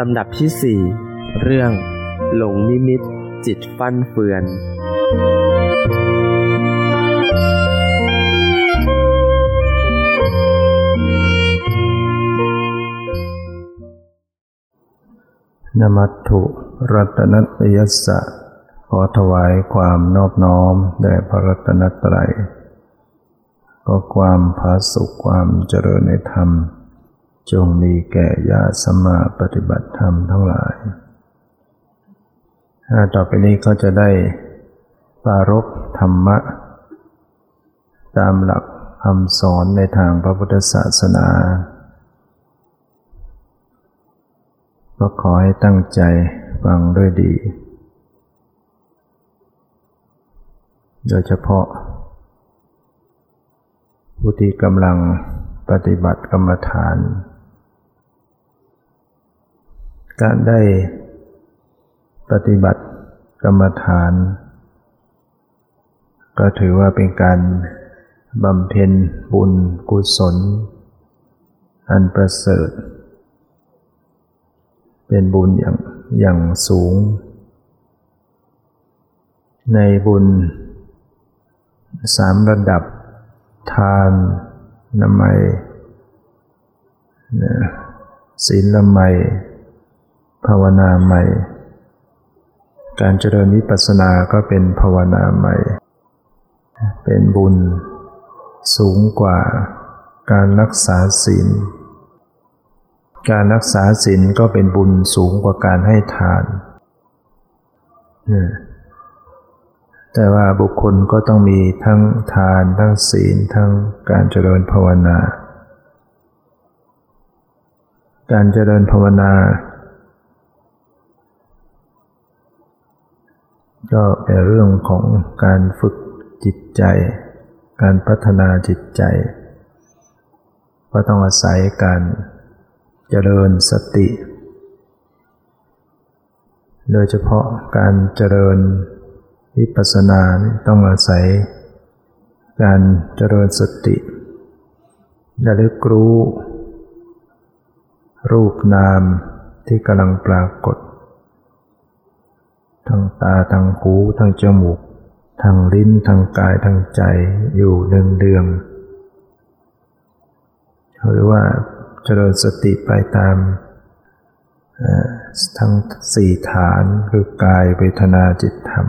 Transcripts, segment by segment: ลำดับที่ 4 เรื่องหลงนิมิตจิตฟั่นเฟือนนมัตถุรัตนัตยัสสะขอถวายความนอบน้อมแด่พระรัตนตรัยก็ความผาสุกความเจริญในธรรมจงมีแก่ญาติสัมมาปฏิบัติธรรมทั้งหลายต่อไปนี้ก็จะได้ปรารภธรรมะตามหลักคำสอนในทางพระพุทธศาสนาก็ขอให้ตั้งใจฟังด้วยดีโดยเฉพาะผู้ที่กำลังปฏิบัติกรรมฐานการได้ปฏิบัติกรรมฐานก็ถือว่าเป็นการบำเพ็ญบุญกุศลอันประเสริฐเป็นบุญอย่างสูงในบุญ3ระดับทานนามัยศีลนามัยภาวนาใหม่การเจริญวิปัสสนาก็เป็นภาวนาใหม่เป็นบุญสูงกว่าการรักษาศีลการรักษาศีลก็เป็นบุญสูงกว่าการให้ทานแต่ว่าบุคคลก็ต้องมีทั้งทานทั้งศีลทั้งการเจริญภาวนาการเจริญภาวนาก็เป็นเรื่องของการฝึกจิตใจการพัฒนาจิตใจก็ต้องอาศัยการเจริญสติโดยเฉพาะการเจริญวิปัสสนาต้องอาศัยการเจริญสติระลึกรู้รูปนามที่กำลังปรากฏทางตาทางหูทางจมูกทางลิ้นทางกายทางใจอยู่เนืองๆหรือว่าเจริญสติไปตามทั้งสี่ฐานคือกายเวทนาจิตธรรม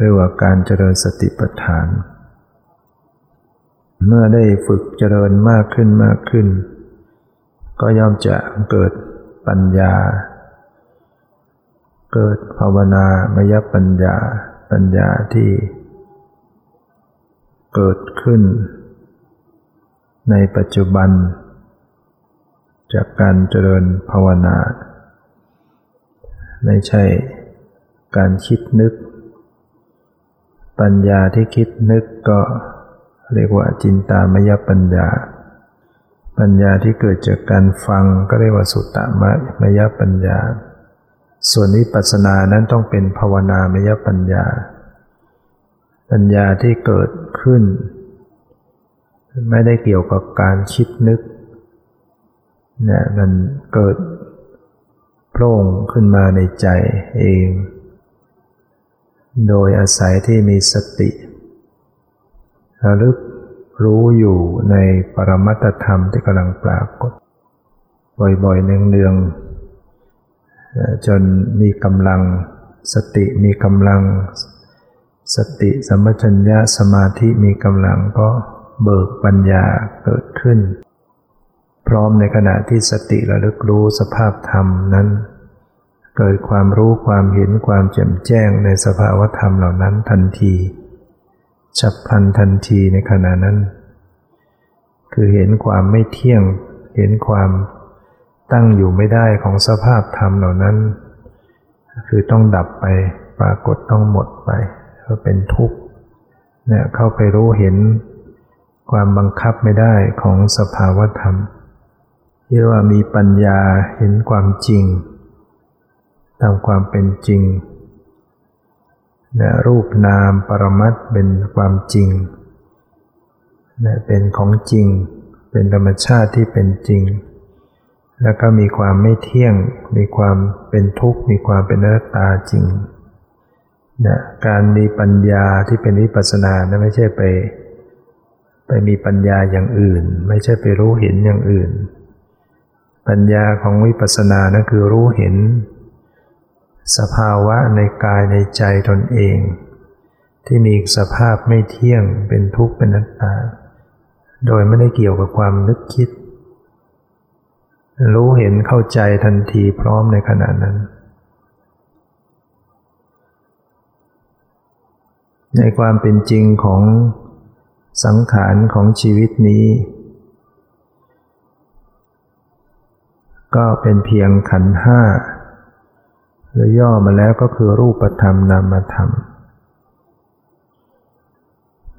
เรียกว่าการเจริญสติปัฏฐานเมื่อได้ฝึกเจริญมากขึ้นก็ย่อมจะเกิดปัญญาเกิดภาวนามยปัญญาปัญญาที่เกิดขึ้นในปัจจุบันจากการเจริญภาวนาไม่ใช่การคิดนึกปัญญาที่คิดนึกก็เรียกว่าจินตามยปัญญาปัญญาที่เกิดจากการฟังก็เรียกว่าสุตตมยปัญญาส่วนวิปัสสนานั้นต้องเป็นภาวนามยปัญญาปัญญาที่เกิดขึ้นไม่ได้เกี่ยวกับการคิดนึกมันเกิดโผล่ขึ้นมาในใจเองโดยอาศัยที่มีสติระลึกรู้อยู่ในปรมัตถธรรมที่กำลังปรากฏบ่อยๆเนืองๆจนมีกำลังสติมีกำลังสติสัมปชัญญะสมาธิมีกำลังก็เบิกปัญญาเกิดขึ้นพร้อมในขณะที่สติระลึกรู้สภาพธรรมนั้นเกิดความรู้ความเห็นความแจ่มแจ้งในสภาวธรรมเหล่านั้นทันทีฉับพลันทันทีในขณะนั้นคือเห็นความไม่เที่ยงเห็นความตั้งอยู่ไม่ได้ของสภาพธรรมเหล่านั้นคือต้องดับไปปรากฏต้องหมดไปก็เป็นทุกข์เข้าไปรู้เห็นความบังคับไม่ได้ของสภาวธรรมเรียกว่ามีปัญญาเห็นความจริงตามความเป็นจริงรูปนามปรมัตถ์เป็นความจริงเป็นของจริงเป็นธรรมชาติที่เป็นจริง แล้วก็มีความไม่เที่ยงมีความเป็นทุกข์มีความเป็นอนัตตาจริงนะการมีปัญญาที่เป็นวิปัสสนานะไม่ใช่ไปมีปัญญาอย่างอื่นไม่ใช่ไปรู้เห็นอย่างอื่นปัญญาของวิปัสสนานะคือรู้เห็นสภาวะในกายในใจตนเองที่มีสภาพไม่เที่ยงเป็นทุกข์เป็นอนัตตาโดยไม่ได้เกี่ยวกับความนึกคิดรู้เห็นเข้าใจทันทีพร้อมในขณะนั้นในความเป็นจริงของสังขารของชีวิตนี้ก็เป็นเพียงขันธ์ห้าหรือย่อมาแล้วก็คือรูปธรรมนามธรรม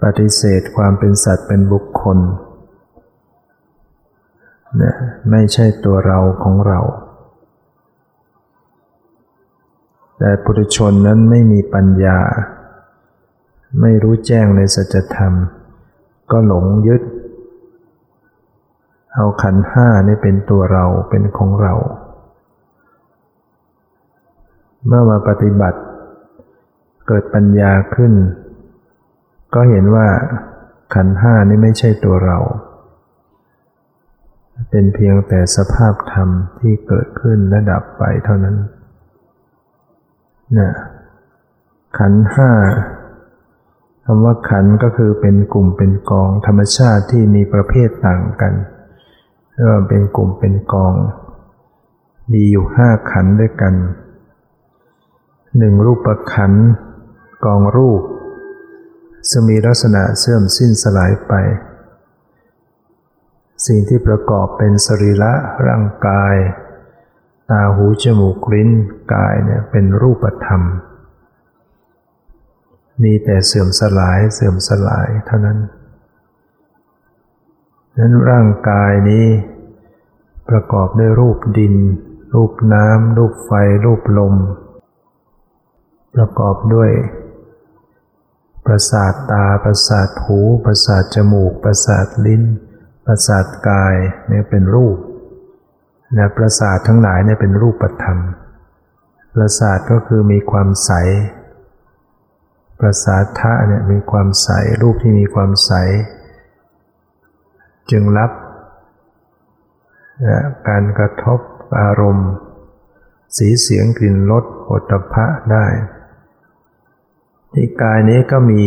ปฏิเสธความเป็นสัตว์เป็นบุคคลนะไม่ใช่ตัวเราของเราแต่ปุถุชนนั้นไม่มีปัญญาไม่รู้แจ้งในสัจธรรมก็หลงยึดเอาขันธ์ห้านี่เป็นตัวเราเป็นของเราเมื่อมาปฏิบัติเกิดปัญญาขึ้นก็เห็นว่าขันธ์ห้านี่ไม่ใช่ตัวเราเป็นเพียงแต่สภาพธรรมที่เกิดขึ้นและดับไปเท่านั้นนะขันธ์ห้าคำว่าขันธ์ก็คือเป็นกลุ่มเป็นกองธรรมชาติที่มีประเภทต่างกันเรียกว่าเป็นกลุ่มเป็นกองมีอยู่ห้าขันธ์ด้วยกันหนึ่งรูปขันธ์กองรูปซึ่งมีลักษณะเสื่อมสิ้นสลายไปสิ่งที่ประกอบเป็นสรีระร่างกายตาหูจมูกลิ้นกายเนี่ยเป็นรูปธรรมมีแต่เสื่อมสลายเท่านั้นนั้นร่างกายนี้ประกอบด้วยรูปดินรูปน้ำรูปไฟรูปลมประกอบด้วยประสาทตาประสาทหูประสาทจมูกประสาทลิ้นประสาทกายเนี่ยเป็นรูปและประสาททั้งหลายเนี่ยเป็นรูปธรรมประสาทก็คือมีความใสประสาทะเนี่ยมีความใสรูปที่มีความใสจึงรับการกระทบอารมณ์สีเสียงกลิ่นรสโผฏฐัพพะได้ที่กายนี้ก็มี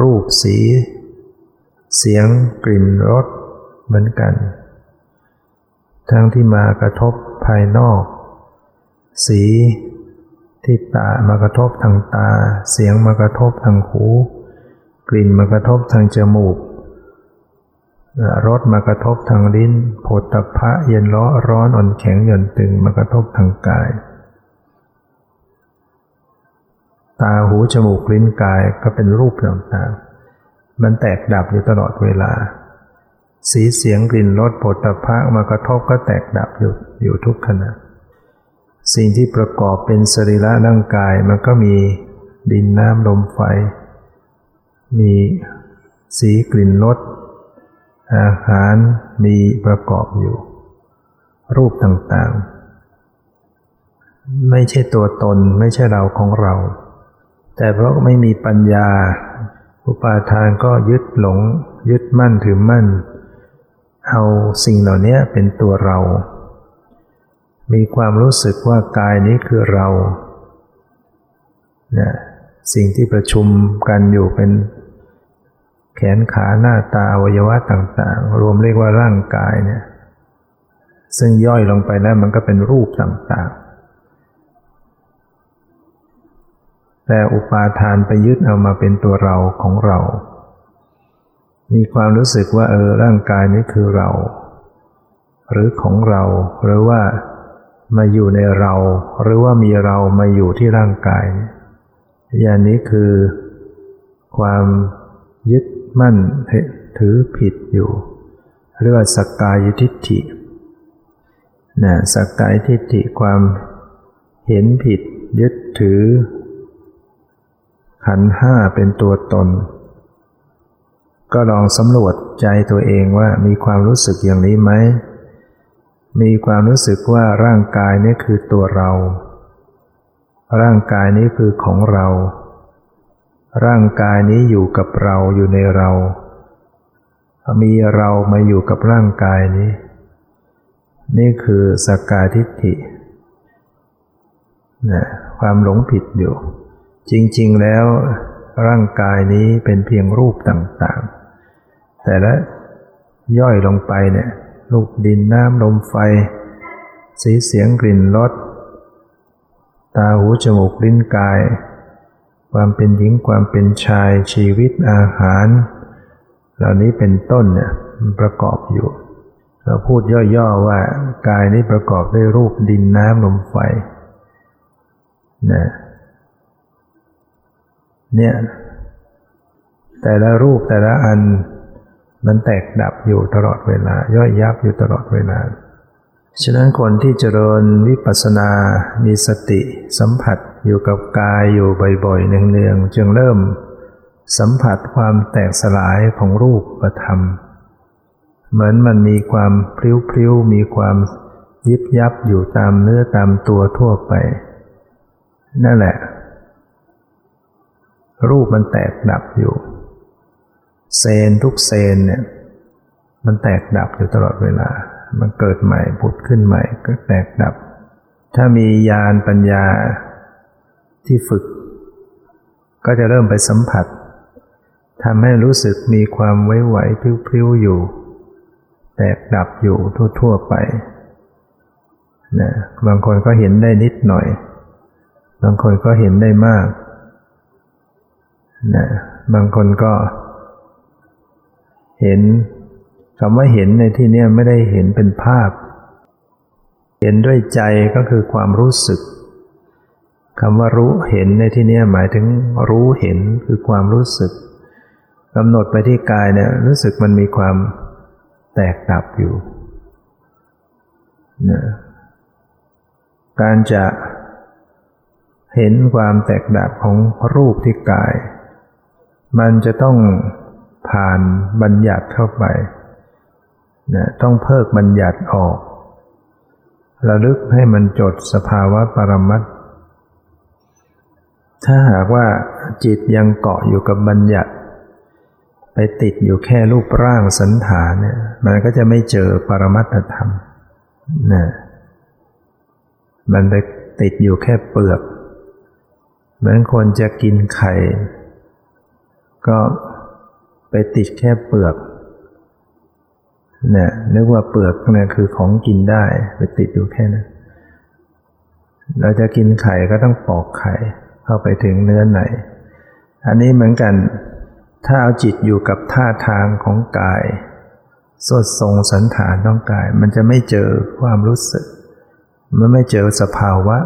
รูปสีเสียงกลิ่นรสเหมือนกันทั้งที่มากระทบภายนอกสีที่ตามากระทบทางตาเสียงมากระทบทางหูกลิ่นมากระทบทางจมูกรสมากระทบทางลิ้นโผฏฐัพพะเย็นร้อนอ่อนแข็งหย่อนตึงมากระทบทางกายตาหูจมูกลิ้นกายก็เป็นรูปต่างๆมันแตกดับอยู่ตลอดเวลาสีเสียงกลิ่นรสโผฏฐัพพะมากระทบก็แตกดับอยู่ทุกขณะสิ่งที่ประกอบเป็นสรีระร่างกายมันก็มีดินน้ำลมไฟมีสีกลิ่นรสอาหารมีประกอบอยู่รูปต่างๆไม่ใช่ตัวตนไม่ใช่เราของเราแต่เพราะไม่มีปัญญาอุปาทานก็ยึดหลงยึดมั่นถือมั่นเอาสิ่งเหล่านี้เป็นตัวเรามีความรู้สึกว่ากายนี้คือเรานะสิ่งที่ประชุมกันอยู่เป็นแขนขาหน้าตาอวัยวะต่างๆรวมเรียกว่าร่างกายเนี่ยซึ่งย่อยลงไปแล้วมันก็เป็นรูปต่างๆแต่อุปาทานไปยึดเอามาเป็นตัวเราของเรามีความรู้สึกว่าร่างกายนี้คือเราหรือของเราหรือว่ามาอยู่ในเราหรือว่ามีเรามาอยู่ที่ร่างกายอย่างนี้คือความยึดมั่นถือผิดอยู่เรียกว่าสักกายทิฏฐินะสักกายทิฏฐิความเห็นผิดยึดถือขันธ์ห้าเป็นตัวตนก็ลองสำรวจใจตัวเองว่ามีความรู้สึกอย่างนี้ไหม มีความรู้สึกว่าร่างกายนี้คือตัวเราร่างกายนี้คือของเราร่างกายนี้อยู่กับเราอยู่ในเรามีเรามาอยู่กับร่างกายนี้นี่คือสักกายทิฏฐินะความหลงผิดอยู่จริงๆแล้วร่างกายนี้เป็นเพียงรูปต่างๆแต่ละย่อยลงไปเนี่ยรูปดินน้ำลมไฟสีเสียงกลิ่นรสตาหูจมูกลิ้นกายความเป็นหญิงความเป็นชายชีวิตอาหารเหล่านี้เป็นต้นเนี่ยมันประกอบอยู่เราพูดย่อๆว่ากายนี้ประกอบด้วยรูปดินน้ำลมไฟนะเนี่ยแต่ละรูปแต่ละอันมันแตกดับอยู่ตลอดเวลาย่อยยับอยู่ตลอดเวลาฉะนั้นคนที่เจริญวิปัสสนามีสติสัมผัสอยู่กับกายอยู่บ่อยๆเนืองๆจึงเริ่มสัมผัสความแตกสลายของรูปธรรมเหมือนมันมีความพลิ้วๆมีความยิบยับอยู่ตามเนื้อตามตัวทั่วไปนั่นแหละรูปมันแตกดับอยู่เซนทุกเซนเนี่ยมันแตกดับอยู่ตลอดเวลามันเกิดใหม่ผุดขึ้นใหม่ก็แตกดับถ้ามีญาณปัญญาที่ฝึกก็จะเริ่มไปสัมผัสทำให้รู้สึกมีความไหวๆพลิ้วๆอยู่แตกดับอยู่ทั่วๆไปนะบางคนก็เห็นได้นิดหน่อยบางคนก็เห็นได้มากนะบางคนก็เห็นคำว่าเห็นในที่นี้ไม่ได้เห็นเป็นภาพเห็นด้วยใจก็คือความรู้สึกคำว่ารู้เห็นในที่นี้หมายถึงรู้เห็นคือความรู้สึกกำหนดไปที่กายเนี่ยรู้สึกมันมีความแตกดับอยู่นะการจะเห็นความแตกดับของรูปที่กายมันจะต้องผ่านบัญญัติเข้าไปนะต้องเพิกบัญญัติออกระลึกให้มันจดสภาวะปรมัตถ์ถ้าหากว่าจิตยังเกาะอยู่กับบัญญัติไปติดอยู่แค่รูปร่างสันฐานเนี่ยมันก็จะไม่เจอปรมัตถธรรมนะมันไปติดอยู่แค่เปลือกเหมือนคนจะกินไข่ก็ไปติดแค่เปลือกเนี่ยนึกว่าเปลือกเนี่ยคือของกินได้ไปติดอยู่แค่นั้นเราจะกินไข่ก็ต้องปอกไข่เข้าไปถึงเนื้อในอันนี้เหมือนกันถ้าเอาจิตอยู่กับท่าทางของกายสดทรงสันฐานของกายมันจะไม่เจอความรู้สึกมันไม่เจอสภาวะ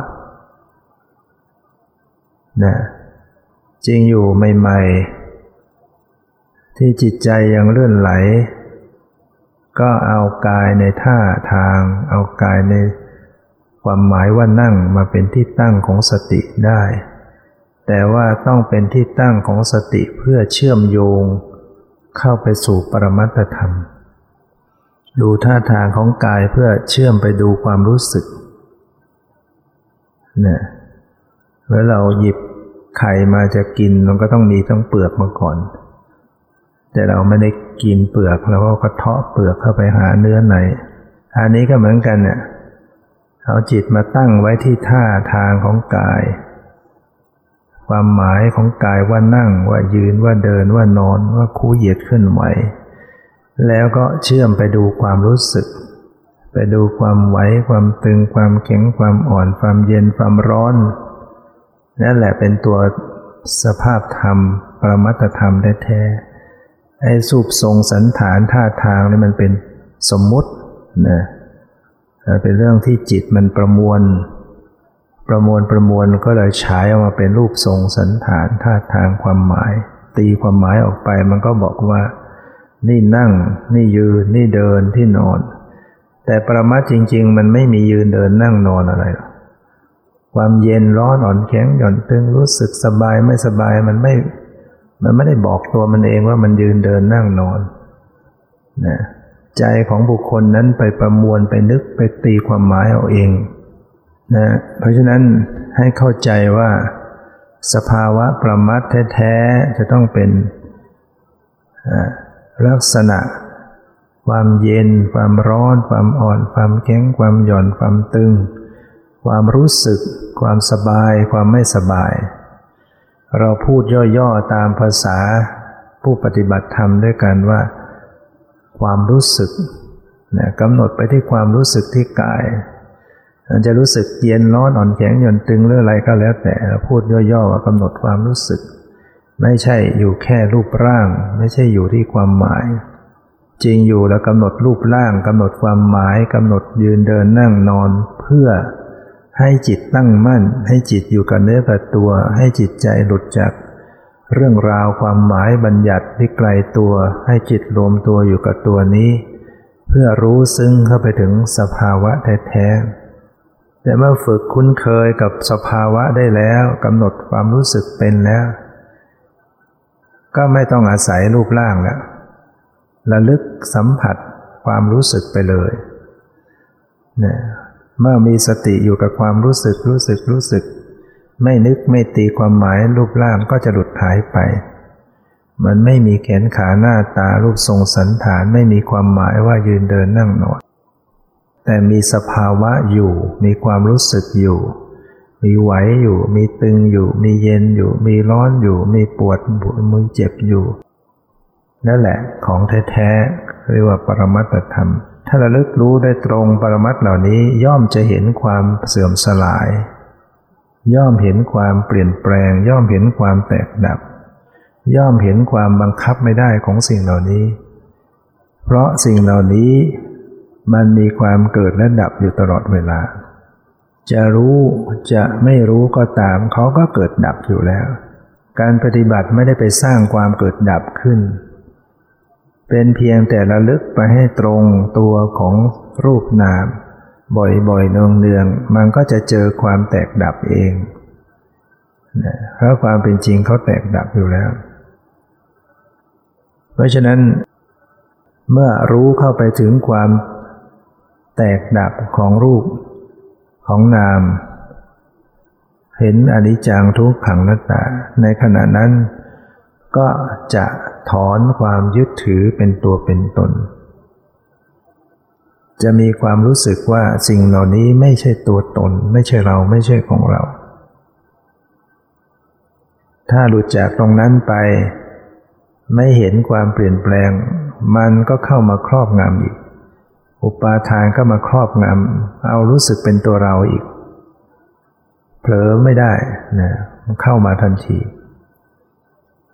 นะจริงอยู่ใหม่ๆที่จิตใจยังเลื่อนไหลก็เอากายในท่าทางเอากายในความหมายว่านั่งมาเป็นที่ตั้งของสติได้แต่ว่าต้องเป็นที่ตั้งของสติเพื่อเชื่อมโยงเข้าไปสู่ปรมัตถธรรมดูท่าทางของกายเพื่อเชื่อมไปดูความรู้สึกนะเวลาเราหยิบไข่มาจะกินมันก็ต้องมีทั้งเปลือกมาก่อนแต่เราไม่ได้กินเปลือกเราก็กระเทาะเปลือกเข้าไปหาเนื้อในอันนี้ก็เหมือนกันเนี่ยเอาจิตมาตั้งไว้ที่ท่าทางของกายความหมายของกายว่านั่งว่ายืนว่าเดินว่านอนว่าคู่เหยียดเคลื่อนไหวแล้วก็เชื่อมไปดูความรู้สึกไปดูความไหวความตึงความแข็งความอ่อนความเย็นความร้อนนั่นแหละเป็นตัวสภาพธรรมปรมัตถธรรมแท้ๆไอ้รูปทรงสันฐานท่าทางนี่มันเป็นสมมุตินะเป็นเรื่องที่จิตมันประมวลก็เลยฉายออกมาเป็นรูปทรงสันฐานท่าทางความหมายตีความหมายออกไปมันก็บอกว่านี่นั่งนี่ยืนนี่เดินที่นอนแต่ปรมัตถ์จริงๆมันไม่มียืนเดินนั่งนอนอะไรหรอกความเย็นร้อนอ่อนแข็งหย่อนตึงรู้สึกสบายไม่สบายมันไม่ได้บอกตัวมันเองว่ามันยืนเดินนั่งนอนนะ ใจของบุคคลนั้นไปประมวลไปนึกไปตีความหมายเอาเองนะเพราะฉะนั้นให้เข้าใจว่าสภาวะประมัตถ์แท้ๆจะต้องเป็นลักษณะความเย็นความร้อนความอ่อนความแข็งความหย่อนความตึงความรู้สึกความสบายความไม่สบายเราพูดย่อๆตามภาษาผู้ปฏิบัติธรรมด้วยกันว่าความรู้สึกนะกำหนดไปที่ความรู้สึกที่กายมันจะรู้สึกเย็นร้อนอ่อนแข็งหย่อนตึงหรืออะไรก็แล้วแต่พูดย่อๆว่ากำหนดความรู้สึกไม่ใช่อยู่แค่รูปร่างไม่ใช่อยู่ที่ความหมายจริงอยู่แล้วกำหนดรูปร่างกำหนดความหมายกำหนดยืนเดินนั่งนอนเพื่อให้จิตตั้งมั่นให้จิตอยู่กับเนื้อกับตัวให้จิตใจหลุดจากเรื่องราวความหมายบัญญัติที่ไกลตัวให้จิตรวมตัวอยู่กับตัวนี้เพื่อรู้ซึ้งเข้าไปถึงสภาวะแท้ๆแต่เมื่อฝึกคุ้นเคยกับสภาวะได้แล้วกำหนดความรู้สึกเป็นแล้วก็ไม่ต้องอาศัยรูปร่างแล้วระลึกสัมผัสความรู้สึกไปเลยนะเมื่อมีสติอยู่กับความรู้สึกไม่นึกไม่ตีความหมายรูปร่างก็จะหลุดหายไปมันไม่มีแขนขาหน้าตารูปทรงสันฐานไม่มีความหมายว่ายืนเดินนั่งนอนแต่มีสภาวะอยู่มีความรู้สึกอยู่มีไหวอยู่มีตึงอยู่มีเย็นอยู่มีร้อนอยู่มีปวดมือเจ็บอยู่นั่นแหละของแท้ๆเรียกว่าปรมัตถธรรมถ้าระลึกรู้ได้ตรงปรมัตถ์เหล่านี้ย่อมจะเห็นความเสื่อมสลายย่อมเห็นความเปลี่ยนแปลงย่อมเห็นความแตกดับย่อมเห็นความบังคับไม่ได้ของสิ่งเหล่านี้เพราะสิ่งเหล่านี้มันมีความเกิดและดับอยู่ตลอดเวลาจะรู้จะไม่รู้ก็ตามเขาก็เกิดดับอยู่แล้วการปฏิบัติไม่ได้ไปสร้างความเกิดดับขึ้นเป็นเพียงแต่ระลึกไปให้ตรงตัวของรูปนามบ่อยๆเนืองๆมันก็จะเจอความแตกดับเองนะเพราะความเป็นจริงเขาแตกดับอยู่แล้วเพราะฉะนั้นเมื่อรู้เข้าไปถึงความแตกดับของรูปของนามเห็นอนิจจังทุกขังอนัตตาในขณะนั้นก็จะถอนความยึดถือเป็นตัวเป็นตนจะมีความรู้สึกว่าสิ่งเหล่านี้ไม่ใช่ตัวตนไม่ใช่เราไม่ใช่ของเราถ้าหลุดจากตรงนั้นไปไม่เห็นความเปลี่ยนแปลงมันก็เข้ามาครอบงำอีกอุปาทานก็มาครอบงำเอารู้สึกเป็นตัวเราอีกเผลอไม่ได้นะมันเข้ามาทันที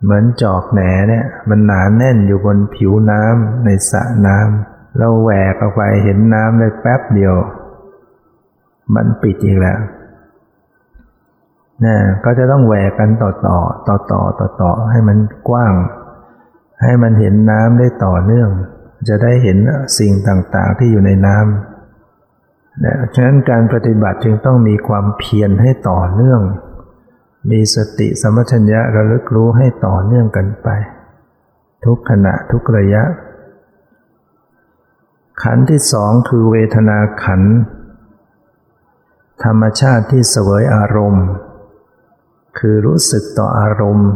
เหมือนจอกแหนเนี่ยมันหนาแน่นอยู่บนผิวน้ำในสระน้ำเราแหวกออกไปเห็นน้ำเลยแป๊บเดียวมันปิดอีกแล้วนะก็จะต้องแหวกกันต่อให้มันกว้างให้มันเห็นน้ำได้ต่อเนื่องจะได้เห็นสิ่งต่างๆที่อยู่ในน้ำนะฉะนั้นการปฏิบัติจึงต้องมีความเพียรให้ต่อเนื่องมีสติสัมปชัญญะระลึกรู้ให้ต่อเนื่องกันไปทุกขณะทุกระยะขันธ์ที่สองคือเวทนาขันธ์ธรรมชาติที่เสวยอารมณ์คือรู้สึกต่ออารมณ์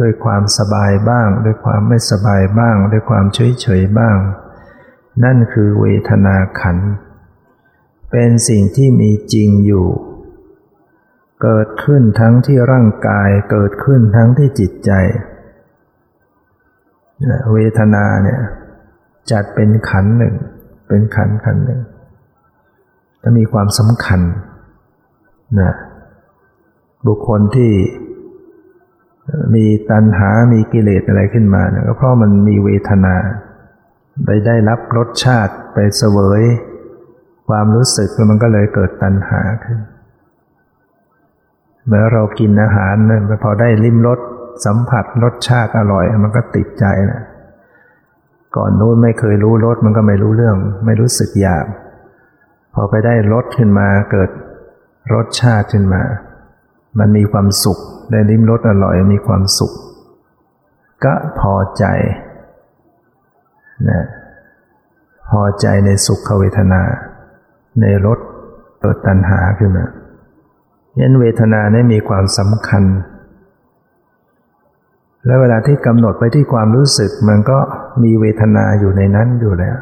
ด้วยความสบายบ้างด้วยความไม่สบายบ้างด้วยความเฉยๆบ้างนั่นคือเวทนาขันธ์เป็นสิ่งที่มีจริงอยู่เกิดขึ้นทั้งที่ร่างกายเกิดขึ้นทั้งที่จิตใจเวทนาเนี่ยจัดเป็นขันธ์หนึ่งเป็นขันธ์หนึ่งจะมีความสำคัญนะบุคคลที่มีตัณหามีกิเลสอะไรขึ้นมาเนี่ยก็เพราะมันมีเวทนาไปได้รับรสชาติไปเสวยความรู้สึกแล้วมันก็เลยเกิดตัณหาขึ้นเมื่อเรากินอาหารพอได้ลิ้มรสสัมผัสรสชาติอร่อยมันก็ติดใจนะก่อนนู้นไม่เคยรู้รสมันก็ไม่รู้เรื่องไม่รู้สึกอยากพอไปได้รสขึ้นมาเกิดรสชาติขึ้นมามันมีความสุขได้ลิ้มรสอร่อยมีความสุขก็พอใจนะพ พอใจในสุขเวทนาในรสเกิดตัณหาขึ้นมายันเวทนาเนี่ยมีความสำคัญและเวลาที่กำหนดไปที่ความรู้สึกมันก็มีเวทนาอยู่ในนั้นอยู่แล้ว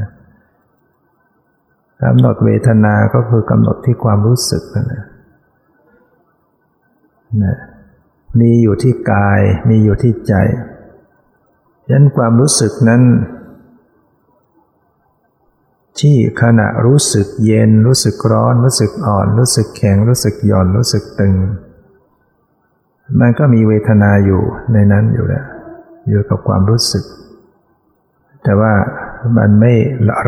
นะกำหนดเวทนาก็คือกำหนดที่ความรู้สึกนั่นแหละนะมีอยู่ที่กายมีอยู่ที่ใจยันความรู้สึกนั้นที่ขณะรู้สึกเย็นรู้สึกร้อนรู้สึกอ่อนรู้สึกแข็งรู้สึกหย่อนรู้สึกตึงมันก็มีเวทนาอยู่ในนั้นอยู่แล้วอยู่กับความรู้สึกแต่ว่ามันไม่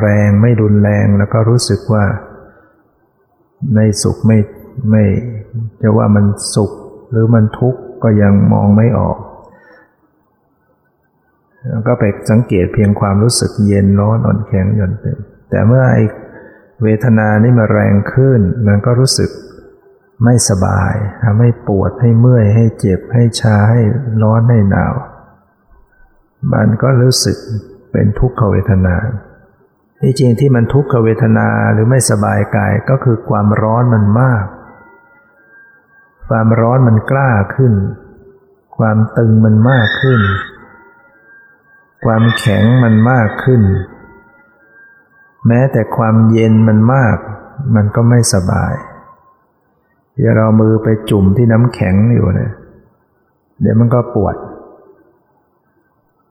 แรงไม่รุนแรงแล้วก็รู้สึกว่าไม่สุขไม่จะว่ามันสุขหรือมันทุกข์ก็ยังมองไม่ออกแล้วก็ไปสังเกตเพียงความรู้สึกเย็นร้อนอ่อนแข็งหย่อนตึงแต่เมื่อไอเวทนานี่มาแรงขึ้นมันก็รู้สึกไม่สบายทำให้ปวดให้เมื่อยให้เจ็บให้ชาให้ร้อนให้หนาวมันก็รู้สึกเป็นทุกขเวทนาที่จริงที่มันทุกขเวทนาหรือไม่สบายกายก็คือความร้อนมันมากความร้อนมันกล้าขึ้นความตึงมันมากขึ้นความแข็งมันมากขึ้นแม้แต่ความเย็นมันมากมันก็ไม่สบายอย่าเรามือไปจุ่มที่น้ำแข็งอยู่เนี่ยเดี๋ยวมันก็ปวด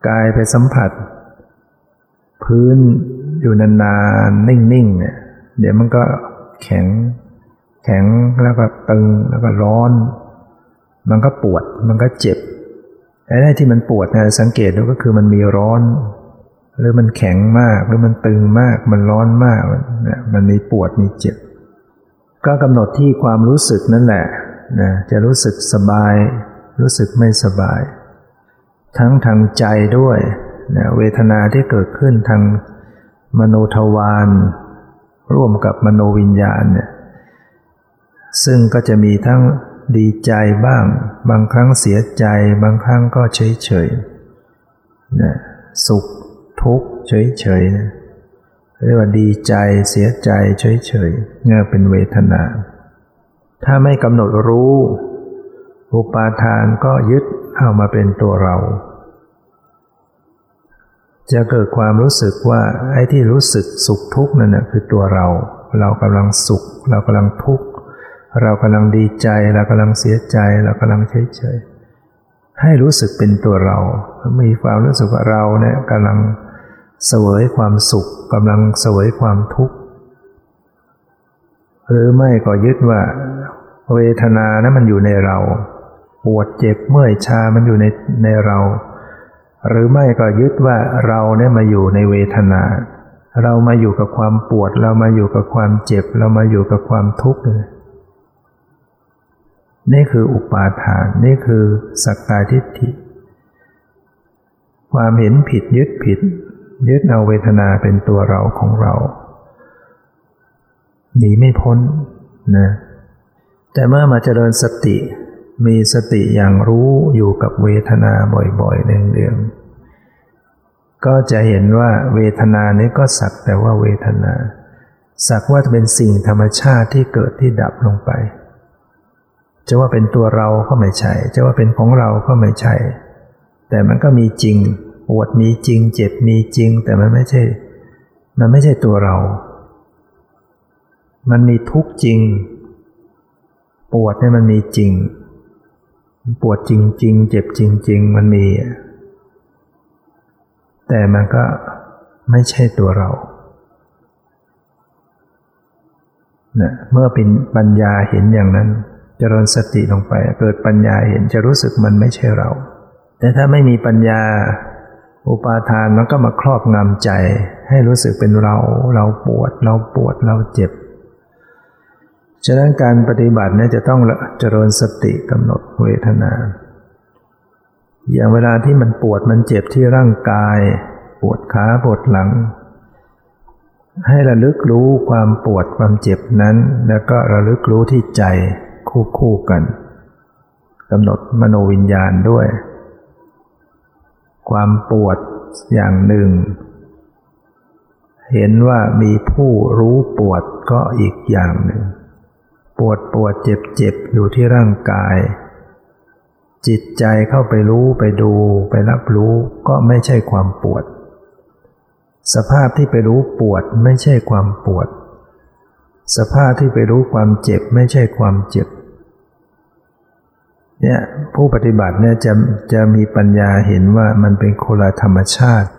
กายไปสัมผัสพื้นอยู่นานๆนิ่งๆเนี่ยเดี๋ยวมันก็แข็งแข็งแล้วก็ตึงแล้วก็ร้อนมันก็ปวดมันก็เจ็บอะไรที่มันปวดเนี่ยสังเกตดูก็คือมันมีร้อนหรือมันแข็งมากหรือมันตึงมากมันร้อนมากเนี่ยมันมีปวดมีเจ็บก็กำหนดที่ความรู้สึกนั่นแหละนะจะรู้สึกสบายรู้สึกไม่สบายทั้งทางใจด้วยนะเวทนาที่เกิดขึ้นทางมโนทวารร่วมกับมโนวิญญาณเนี่ยซึ่งก็จะมีทั้งดีใจบ้างบางครั้งเสียใจบางครั้งก็เฉยๆนะสุขทุกข์เฉยๆนะเรียกว่าดีใจเสียใจเฉยๆเนี่ยเป็นเวทนาถ้าไม่กำหนดรู้อุปาทานก็ยึดเอามาเป็นตัวเราจะเกิดความรู้สึกว่าไอ้ที่รู้สึกสุขทุกข์นั่นน่ะคือตัวเราเรากำลังสุขเรากำลังทุกข์เรากำลังดีใจเรากำลังเสียใจเรากำลังเฉยๆให้รู้สึกเป็นตัวเรามีความรู้สึกว่าเราเนี่ยกำลังเสวยความสุขกำลังเสวยความทุกข์หรือไม่ก็ยึดว่าเวทนานั้นมันอยู่ในเราปวดเจ็บเมื่อยชามันอยู่ในเราหรือไม่ก็ยึดว่าเราเนี่ยมาอยู่ในเวทนาเรามาอยู่กับความปวดเรามาอยู่กับความเจ็บเรามาอยู่กับความทุกข์นี่คืออุปาทานนี่คือสักกายทิฏฐิความเห็นผิดยึดผิดยึดเอาเวทนาเป็นตัวเราของเราหนีไม่พ้นนะแต่เมื่อมาเจริญสติมีสติอย่างรู้อยู่กับเวทนาบ่อยๆเดืองๆก็จะเห็นว่าเวทนานี้ก็สักแต่ว่าเวทนาสักว่าเป็นสิ่งธรรมชาติที่เกิดที่ดับลงไปจะว่าเป็นตัวเราก็ไม่ใช่จะว่าเป็นของเราก็ไม่ใช่แต่มันก็มีจริงปวดมีจริงเจ็บมีจริงแต่มันไม่ใช่ตัวเรามันมีทุกข์จริงปวดเนี่ยมันมีจริงปวดจริงๆเจ็บจริงๆมันมีแต่มันก็ไม่ใช่ตัวเรานะเมื่อเป็นปัญญาเห็นอย่างนั้นเจริญสติลงไปเกิดปัญญาเห็นจะรู้สึกมันไม่ใช่เราแต่ถ้าไม่มีปัญญาอุปาทานมันก็มาครอบงำใจให้รู้สึกเป็นเราเราปวดเราเจ็บฉะนั้นการปฏิบัติเนี่ยจะต้องเจริญสติกำหนดเวทนาอย่างเวลาที่มันปวดมันเจ็บที่ร่างกายปวดขาปวดหลังให้ระลึกรู้ความปวดความเจ็บนั้นแล้วก็ระลึกรู้ที่ใจคู่กันกำหนดมโนวิญญาณด้วยความปวดอย่างหนึ่ง เห็นว่ามีผู้รู้ปวดก็อีกอย่างหนึ่งปวดเจ็บอยู่ที่ร่างกายจิตใจเข้าไปรู้ไปดูไปรับรู้ก็ไม่ใช่ความปวดสภาพที่ไปรู้ปวดไม่ใช่ความปวดสภาพที่ไปรู้ความเจ็บไม่ใช่ความเจ็บเนี่ยผู้ปฏิบัติเนี่ยจะมีปัญญาเห็นว่ามันเป็นคนละธรรมชาติ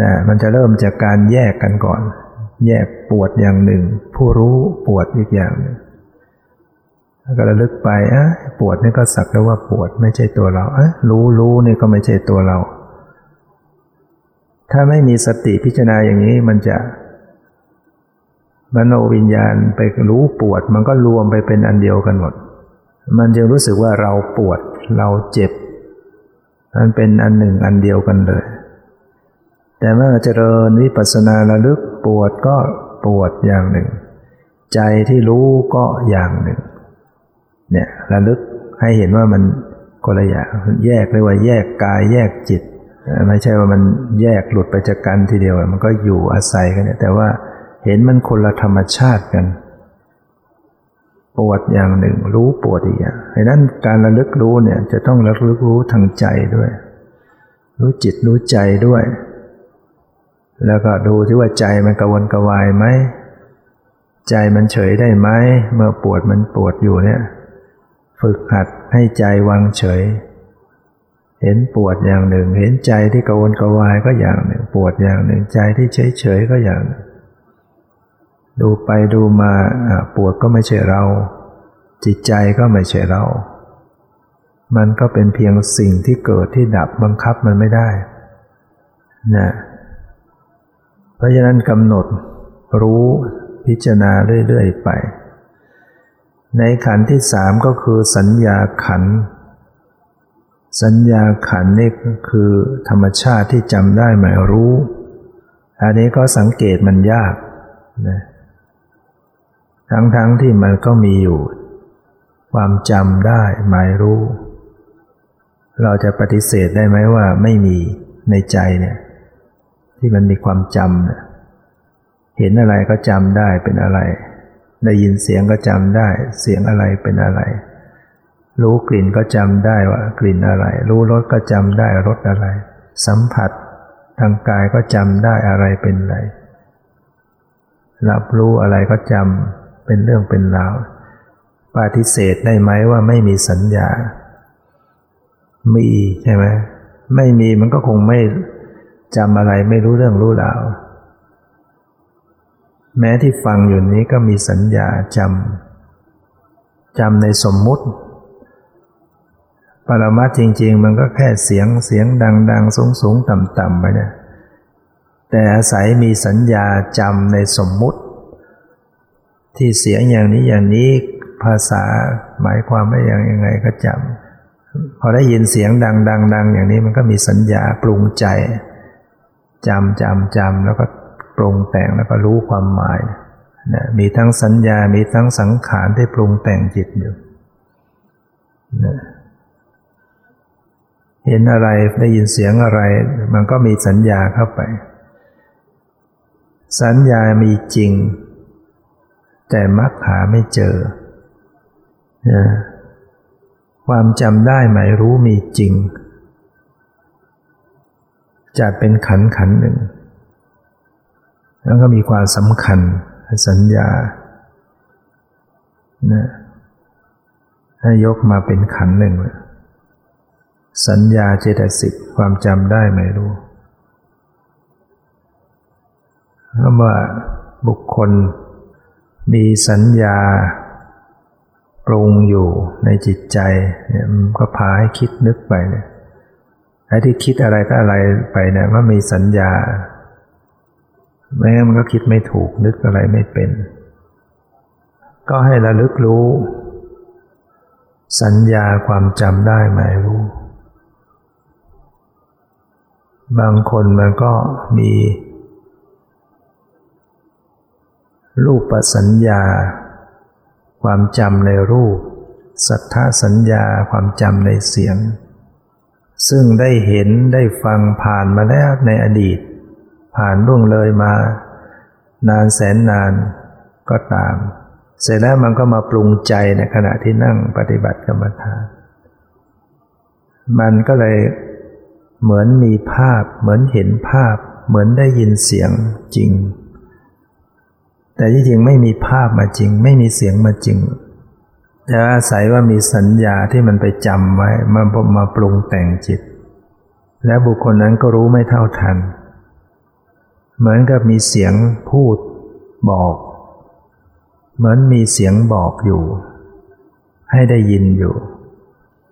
นะมันจะเริ่มจากการแยกกันก่อนแยกปวดอย่างหนึ่งผู้รู้ปวดอีกอย่างหนึ่งก็ระลึกไปปวดนี่ก็สักแต่ว่าปวดไม่ใช่ตัวเรารู้นี่ก็ไม่ใช่ตัวเราถ้าไม่มีสติพิจารณาอย่างนี้มันจะมโนวิญญาณไปรู้ปวดมันก็รวมไปเป็นอันเดียวกันหมดมันจึงรู้สึกว่าเราปวดเราเจ็บมันเป็นอันหนึ่งอันเดียวกันเลยแต่เมื่อเจริญวิปัสสนาระลึกปวดก็ปวดอย่างหนึ่งใจที่รู้ก็อย่างหนึ่งเนี่ยระลึกให้เห็นว่ามันคนละอย่างแยกเลยว่าแยกกายแยกจิตไม่ใช่ว่ามันแยกหลุดไปจากกันทีเดียวมันก็อยู่อาศัยกันเนี่ยแต่ว่าเห็นมันคนละธรรมชาติกันปวดอย่างหนึ่งรู้ปวดอีกอย่างดังนั้นการระลึกรู้เนี่ยจะต้องระลึกรู้ทางใจด้วยรู้จิตรู้ใจด้วยแล้วก็ดูที่ว่าใจมันกระวนกระวายไหมใจมันเฉยได้ไหมเมื่อปวดมันปวดอยู่เนี่ยฝึกหัดให้ใจวางเฉยเห็นปวดอย่างหนึ่งเห็นใจที่กระวนกระวายก็อย่างหนึ่งปวดอย่างหนึ่งใจที่เฉยก็อย่างหนึ่งดูไปดูมาปวดก็ไม่ใช่เราจิตใจก็ไม่ใช่เรามันก็เป็นเพียงสิ่งที่เกิดที่ดับบังคับมันไม่ได้นะเพราะฉะนั้นกำหนดรู้พิจารณาเรื่อยๆไปในขันธ์ที่สามก็คือสัญญาขันธ์สัญญาขันธ์นี่คือธรรมชาติที่จำได้หมายรู้อันนี้ก็สังเกตมันยากนะทั้งๆที่มันก็มีอยู่ความจำได้หมายรู้เราจะปฏิเสธได้ไหมว่าไม่มีในใจเนี่ยที่มันมีความจำเนี่ยเห็นอะไรก็จำได้เป็นอะไรได้ยินเสียงก็จำได้เสียงอะไรเป็นอะไรรู้กลิ่นก็จำได้ว่ากลิ่นอะไรรู้รสก็จำได้รสอะไรสัมผัสทางกายก็จำได้อะไรเป็นอะไรรับรู้อะไรก็จำเป็นเรื่องเป็นราวปฏิเสธได้ไหมว่าไม่มีสัญญามีใช่ไหมไม่มีมันก็คงไม่จำอะไรไม่รู้เรื่องรู้ราวแม้ที่ฟังอยู่นี้ก็มีสัญญาจำในสมมุติปรมัตถ์จริงๆมันก็แค่เสียงดังๆสูงๆต่ำๆไปเนี่ยแต่อาศัยมีสัญญาจำในสมมุติที่เสียงอย่างนี้ภาษาหมายความว่ายังไงก็จำพอได้ยินเสียงดังๆอย่างนี้มันก็มีสัญญาปรุงใจจำแล้วก็ปรุงแต่งแล้วก็รู้ความหมายนะมีทั้งสัญญามีทั้งสังขารที่ปรุงแต่งจิตอยู่นะเห็นอะไรได้ยินเสียงอะไรมันก็มีสัญญาเข้าไปสัญญามีจริงแต่มักหาไม่เจอนะความจำได้หมายรู้มีจริงจัดเป็นขันธ์หนึ่งแล้วก็มีความสำคัญสัญญานะให้ยกมาเป็นขันธ์หนึ่งเลยสัญญาเจตสิกความจำได้หมายรู้คำว่าบุคคลมีสัญญาปรุงอยู่ในจิตใจเนี่ยมันก็พาให้คิดนึกไปเนี่ยไอ้ที่คิดอะไรก็อะไรไปเนี่ยว่ามีสัญญาแม้มันก็คิดไม่ถูกนึกอะไรไม่เป็นก็ให้ระลึกรู้สัญญาความจำได้หมายรู้บางคนมันก็มีรูปสัญญาความจำในรูปสัทธสัญญาความจำในเสียงซึ่งได้เห็นได้ฟังผ่านมาแล้วในอดีตผ่านล่วงเลยมา นานแสนนานก็ตามเสร็จแล้วมันก็มาปรุงใจในขณะที่นั่งปฏิบัติกรรมฐานมันก็เลยเหมือนมีภาพเหมือนเห็นภาพเหมือนได้ยินเสียงจริงแต่ที่จริงไม่มีภาพมาจริงไม่มีเสียงมาจริงแต่อาศัยว่ามีสัญญาที่มันไปจำไว้มาปรุงแต่งจิตและบุคคลนั้นก็รู้ไม่เท่าทันเหมือนกับมีเสียงพูดบอกเหมือนมีเสียงบอกอยู่ให้ได้ยินอยู่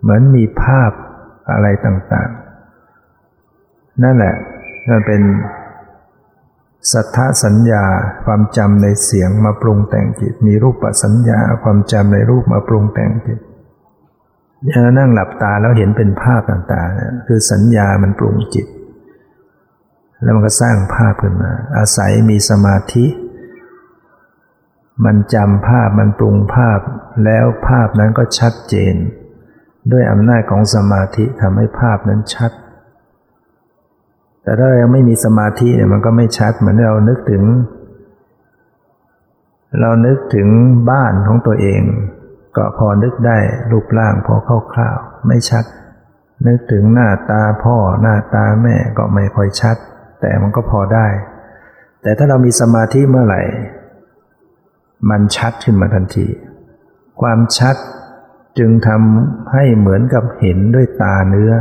เหมือนมีภาพอะไรต่างๆนั่นแหละมันเป็นสัทธสัญญาความจำในเสียงมาปรุงแต่งจิตมีรูปสัญญาความจำในรูปมาปรุงแต่งจิตนั่งหลับตาแล้วเห็นเป็นภาพต่างๆคือสัญญามันปรุงจิตแล้วมันก็สร้างภาพขึ้นมาอาศัยมีสมาธิมันจำภาพมันปรุงภาพแล้วภาพนั้นก็ชัดเจนด้วยอำนาจของสมาธิทำให้ภาพนั้นชัดแต่ถ้าเราไม่มีสมาธิเนี่ยมันก็ไม่ชัดเหมือนเรานึกถึงบ้านของตัวเองก็พอนึกได้รูปร่างพอคร่าวๆไม่ชัดนึกถึงหน้าตาพ่อหน้าตาแม่ก็ไม่ค่อยชัดแต่มันก็พอได้แต่ถ้าเรามีสมาธิเมื่อไหร่มันชัดขึ้นมาทันทีความชัดจึงทำให้เหมือนกับเห็นด้วยตาเนื้อ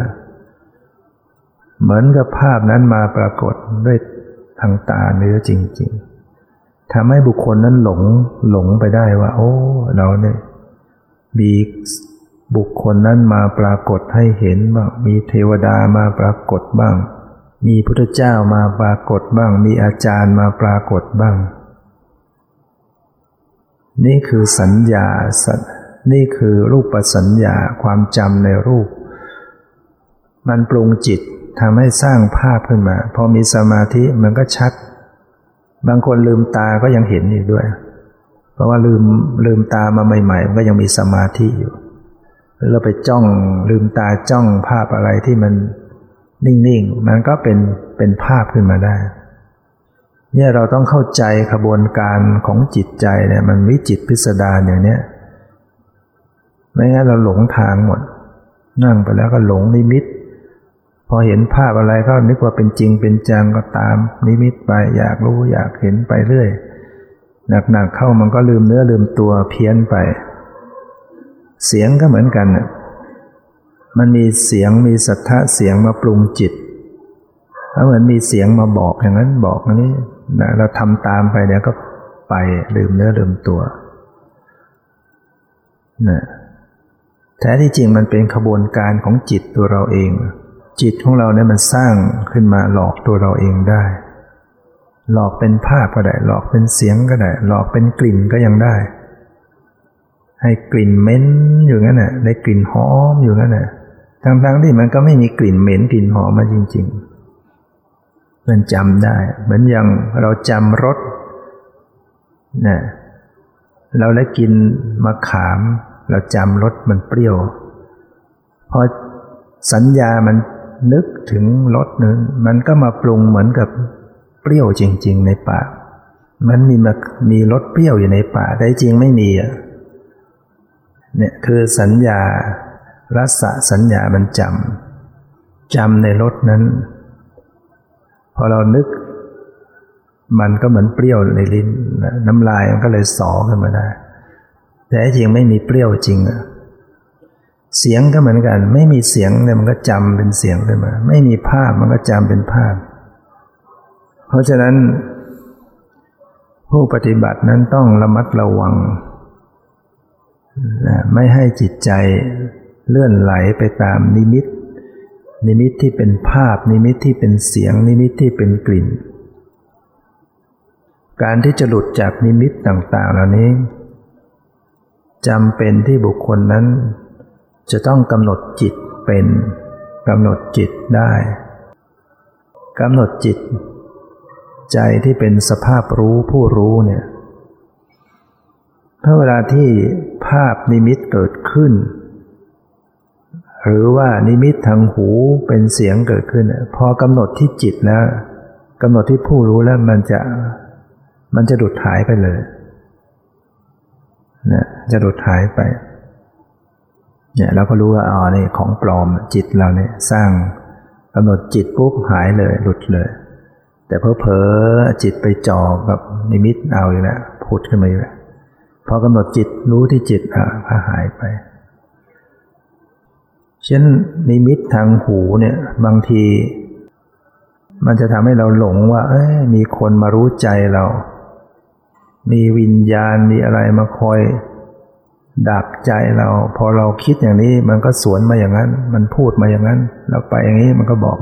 เหมือนกับภาพนั้นมาปรากฏด้วยทางตาเนื้อจริงๆทำให้บุคคลนั้นหลงไปได้ว่าโอ้เราเนี่ยมีบุคคลนั้นมาปรากฏให้เห็นบ้างมีเทวดามาปรากฏบ้างมีพุทธเจ้ามาปรากฏบ้างมีอาจารย์มาปรากฏบ้างนี่คือสัญญานี่คือรูปสัญญาความจำในรูปมันปรุงจิตทำให้สร้างภาพขึ้นมาพอมีสมาธิมันก็ชัดบางคนลืมตาก็ยังเห็นอยู่ด้วยเพราะว่าลืมตามาใหม่ๆมันก็ยังมีสมาธิอยู่แล้วเราไปจ้องลืมตาจ้องภาพอะไรที่มันนิ่งๆมันก็เป็นภาพขึ้นมาได้เนี่ยเราต้องเข้าใจขบวนการของจิตใจเนี่ยมันวิจิตรพิสดารอย่างเนี้ยไม่งั้นเราหลงทางหมดนั่งไปแล้วก็หลงนิมิตพอเห็นภาพอะไรก็นึกว่าเป็นจริงเป็นจังก็ตามนิมิตไปอยากรู้อยากเห็นไปเรื่อยหนักๆเข้ามันก็ลืมเนื้อลืมตัวเพี้ยนไปเสียงก็เหมือนกันน่ะมันมีเสียงมีสัทธะเสียงมาปรุงจิตแล้วเหมือนมีเสียงมาบอกอย่างนั้นบอกอันนี้นะเราทำตามไปเนี่ยก็ไปลืมเนื้อลืมตัวนะแท้ที่จริงมันเป็นขบวนการของจิตตัวเราเองจิตของเราเนี่ยมันสร้างขึ้นมาหลอกตัวเราเองได้หลอกเป็นภาพก็ได้หลอกเป็นเสียงก็ได้หลอกเป็นกลิ่นก็ยังได้ให้กลิ่นเหม็นอยู่งั้นน่ะได้กลิ่นหอมอยู่งั้นน่ะทั้งๆที่มันก็ไม่มีกลิ่นเหม็นกลิ่นหอมมาจริงๆมันจำได้เหมือนอย่างเราจำรสนะเราได้กินมะขามเราจำรสมันเปรี้ยวพอสัญญามันนึกถึงรสนั้นมันก็มาปรุงเหมือนกับเปรี้ยวจริงๆในปากมันมีรสเปรี้ยวอยู่ในปากแต่จริงไม่มีอ่ะเนี่ยคือสัญญารัสสัญญามันจำในรสนั้นพอเรานึกมันก็เหมือนเปรี้ยวในลิ้นน้ำลายมันก็เลยสอขึ้นมาได้แต่จริงไม่มีเปรี้ยวจริงอ่ะเสียงก็เหมือนกันไม่มีเสียงเนี่ยมันก็จำเป็นเสียงขึ้นมาไม่มีภาพมันก็จำเป็นภาพเพราะฉะนั้นผู้ปฏิบัตินั้นต้องระมัดระวังนะไม่ให้จิตใจเลื่อนไหลไปตามนิมิตที่เป็นภาพนิมิตที่เป็นเสียงนิมิตที่เป็นกลิ่นการที่จะหลุดจากนิมิตต่างๆเหล่านี้จำเป็นที่บุคคลนั้นจะต้องกำหนดจิตเป็นกำหนดจิตได้กำหนดจิตใจที่เป็นสภาพรู้ผู้รู้เนี่ยถ้าเวลาที่ภาพนิมิตเกิดขึ้นหรือว่านิมิตทางหูเป็นเสียงเกิดขึ้นพอกำหนดที่จิตแล้วกำหนดที่ผู้รู้แล้วมันจะ มันจะหลุดหายไปเลยนะจะหลุดหายไปเนี่ยเราก็รู้ว่าอ๋อนี่ของปลอมจิตเราเนี่ยสร้างกำหนดจิตปุ๊บหายเลยหลุดเลยแต่เผลอจิตไปจ่อกับนิมิตเอาอยู่แล้วผุดขึ้นมาอยู่แล้วพอกำหนดจิตรู้ที่จิตก็หายไปเช่นนิมิตทางหูเนี่ยบางทีมันจะทำให้เราหลงว่ามีคนมารู้ใจเรามีวิญญาณมีอะไรมาคอยดักใจเราพอเราคิดอย่างนี้มันก็สวนมาอย่างนั้นมันพูดมาอย่างนั้นเราไปอย่างนี้มันก็บอก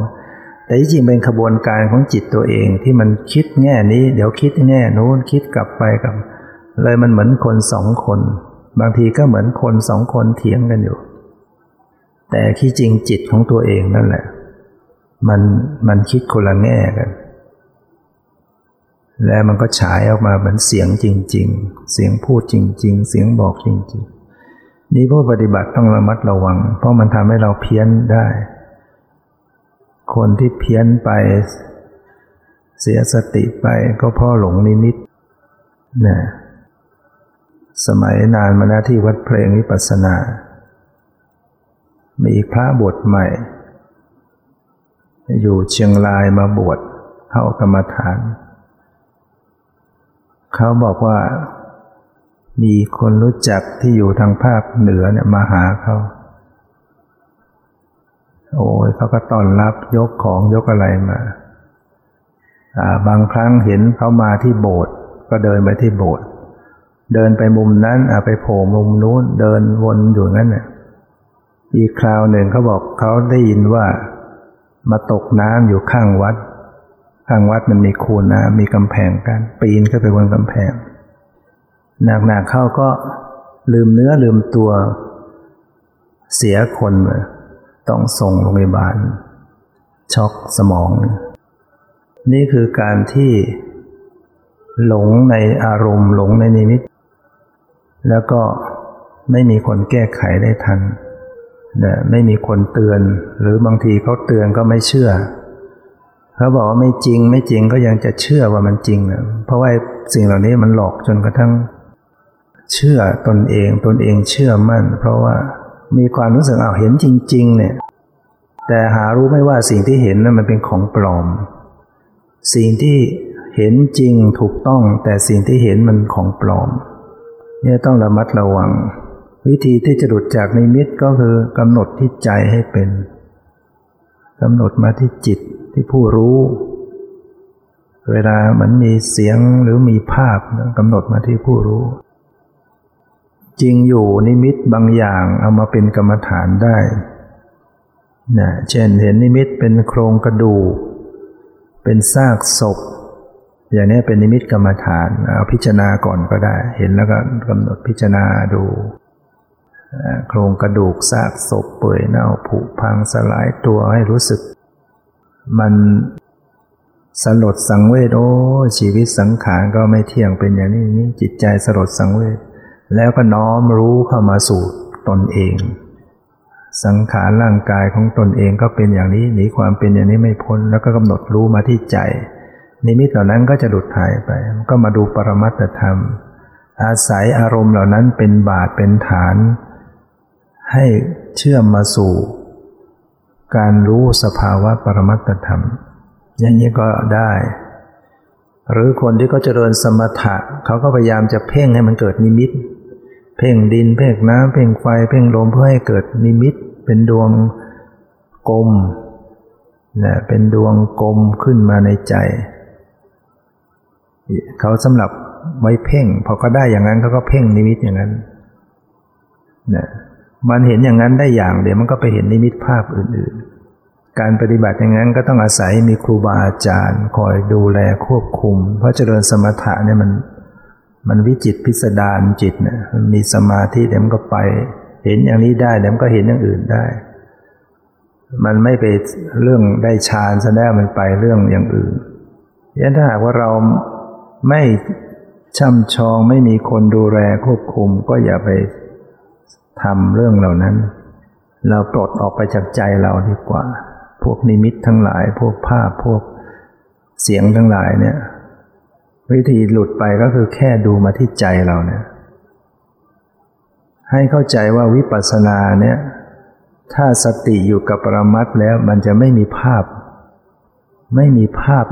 แต่จริงเป็นขบวนการของจิตตัวเองที่มันคิดแง่นี้เดี๋ยวคิดแง่นู้นคิดกลับไปกับเลยมันเหมือนคนสองคนบางทีก็เหมือนคนสองคนเถียงกันอยู่แต่ที่จริงจิตของตัวเองนั่นแหละมันคิดคนละแง่กันและมันก็ฉายออกมาเหมือนเสียงจริงๆเสียงพูดจริงๆเสียงบอกจริงๆนี่ผู้ปฏิบัติต้องระมัดระวังเพราะมันทำให้เราเพี้ยนได้คนที่เพี้ยนไปเสียสติไปก็เพราะหลงนิมิตนะสมัยนานมาแล้วที่วัดเพลงวิปัสสนามีพระบวชใหม่อยู่เชียงรายมาบวชเข้ากรรมฐานเขาบอกว่ามีคนรู้จักที่อยู่ทางภาคเหนือเนี่ยมาหาเขาโอ้ยเขาก็ต้อนรับยกของยกอะไรมาบางครั้งเห็นเขามาที่โบสถ์ก็เดินไปที่โบสถ์เดินไปมุมนั้นไปโผล่มุมนู้นเดินวนอยู่งั้นน่ะอีกคราวหนึ่งเขาบอกเขาได้ยินว่ามาตกน้ำอยู่ข้างวัดมันมีคูน้ำมีกำแพงกันปีนขึ้นไปบนกำแพงหนักๆเข้าก็ลืมเนื้อลืมตัวเสียคนต้องส่งโรงพยาบาลช็อกสมองนี่คือการที่หลงในอารมณ์หลงในนิมิตแล้วก็ไม่มีคนแก้ไขได้ทันไม่มีคนเตือนหรือบางทีเขาเตือนก็ไม่เชื่อเขาบอกว่าไม่จริงไม่จริงก็ยังจะเชื่อว่ามันจริงนะเพราะว่าสิ่งเหล่านี้มันหลอกจนกระทั่งเชื่อตนเองเชื่อมั่นเพราะว่ามีความรู้สึกเห็นจริงๆเนี่ยแต่หารู้ไม่ว่าสิ่งที่เห็นนั้นมันเป็นของปลอมสิ่งที่เห็นจริงถูกต้องแต่สิ่งที่เห็นมันของปลอมเนี่ยต้องระมัดระวังวิธีที่จะหลุดจากนิมิตก็คือกำหนดที่ใจให้เป็นกำหนดมาที่จิตที่ผู้รู้เวลามันมีเสียงหรือมีภาพกำหนดมาที่ผู้รู้จริงอยู่นิมิตบางอย่างเอามาเป็นกรรมฐานได้นะเช่นเห็นนิมิตเป็นโครงกระดูกเป็นซากศพอย่างนี้เป็นนิมิตกรรมฐานเอาพิจารณาก่อนก็ได้เห็นแล้วก็กำหนดพิจารณาดูโครงกระดูกซากศพเปื่อยเน่าผุพังสลายตัวให้รู้สึกมันสลดสังเวชโอ้ชีวิตสังขารก็ไม่เที่ยงเป็นอย่างนี้นี่จิตใจสลดสังเวชแล้วก็น้อมรู้เข้ามาสู่ตนเองสังขารร่างกายของตนเองก็เป็นอย่างนี้หนีความเป็นอย่างนี้ไม่พ้นแล้วก็กำหนดรู้มาที่ใจนิมิตเหล่านั้นก็จะหลุดหายไปก็มาดูปรมัตถธรรมอาศัยอารมณ์เหล่านั้นเป็นบาทเป็นฐานให้เชื่อมมาสู่การรู้สภาวะปรมัตถธรรมอย่างนี้ก็ได้หรือคนที่ก็เจริญสมถะเขาก็พยายามจะเพ่งให้มันเกิดนิมิตเพ่งดินเพ่งน้ำเพ่งไฟเพ่งลมเพื่อให้เกิดนิมิตเป็นดวงกลมนะเป็นดวงกลมขึ้นมาในใจเขาสำหรับไว้เพ่งพอก็ได้อย่างนั้นเขาก็เพ่งนิมิตอย่างนั้นนะมันเห็นอย่างนั้นได้อย่างเดี๋ยวมันก็ไปเห็นนิมิตภาพอื่นๆการปฏิบัติอย่างนั้นก็ต้องอาศัยมีครูบาอาจารย์คอยดูแลควบคุมเพราะเจริญสมถะเนี่ยมันวิจิตรพิสดารจิตนะมันมีสมาธิเดี๋ยวมันก็ไปเห็นอย่างนี้ได้เดี๋ยวมันก็เห็นอย่างอื่นได้มันไม่ไปเรื่องได้ฌานซะแล้วมันไปเรื่องอย่างอื่นยันถ้าหากว่าเราไม่ช่ำชองไม่มีคนดูแลควบคุมก็อย่าไปทำเรื่องเหล่านั้นเราปลดออกไปจากใจเราดีกว่าพวกนิมิตทั้งหลายพวกภาพพวกเสียงทั้งหลายเนี่ย วิธีหลุดไปก็คือแค่ดูมาที่ใจเราเนี่ยให้เข้าใจว่าวิปัสสนาเนี่ยถ้าสติอยู่กับปรมัตถ์แล้วมันจะไม่มีภาพอ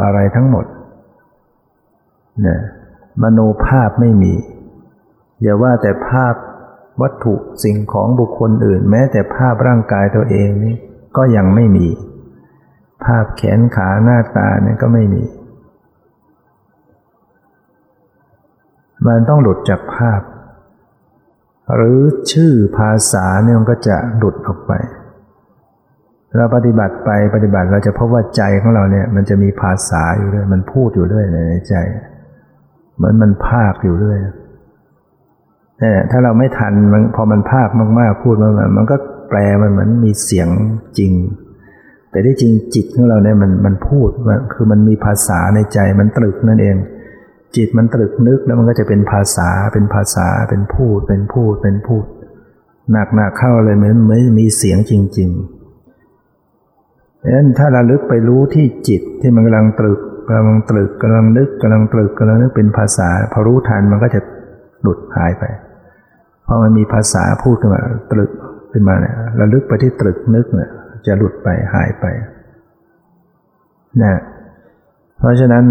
ะไรทั้งหมดเนี่ยมโนภาพไม่มีอย่าว่าแต่ภาพวัตถุสิ่งของบุคคลอื่นแม้แต่ภาพร่างกายตัวเองนี่ก็ยังไม่มีภาพแขนขาหน้าตาเนี่ยก็ไม่มีมันต้องหลุดจากภาพหรือชื่อภาษาเนี่ยมันก็จะหลุดออกไปเราปฏิบัติไปปฏิบัติเราจะพบว่าใจของเราเนี่ยมันจะมีภาษาอยู่ด้วยมันพูดอยู่เรื่อยในใจเหมือนมันพากอยู่เรื่อยนี่ถ้าเราไม่ทันมันพอมันพากมากๆพูดมันก็แปลมันเหมือนมีเสียงจริงแต่ที่จริงจิตของเราเนี่ยมันพูดคือมันมีภาษาในใจมันตรึกนั่นเองจิตมันตรึกนึกแล้วมันก็จะเป็นภาษาเป็นพูดหนักๆเข้าเลยเหมือนมีเสียงจริงๆเพราะฉะนั้นถ้าระลึกไปรู้ที่จิตที่มันกำลังตรึกกำลังนึกกำลังนึกเป็นภาษาพอรู้ทันมันก็จะหลุดหายไปพอมันมีภาษาพูดขึ้นมาตรึกขึ้นมาเนี่ยระลึกไปที่ตรึกนึกเนี่ยจะหลุดไปหายไปนะเพราะฉะนั้น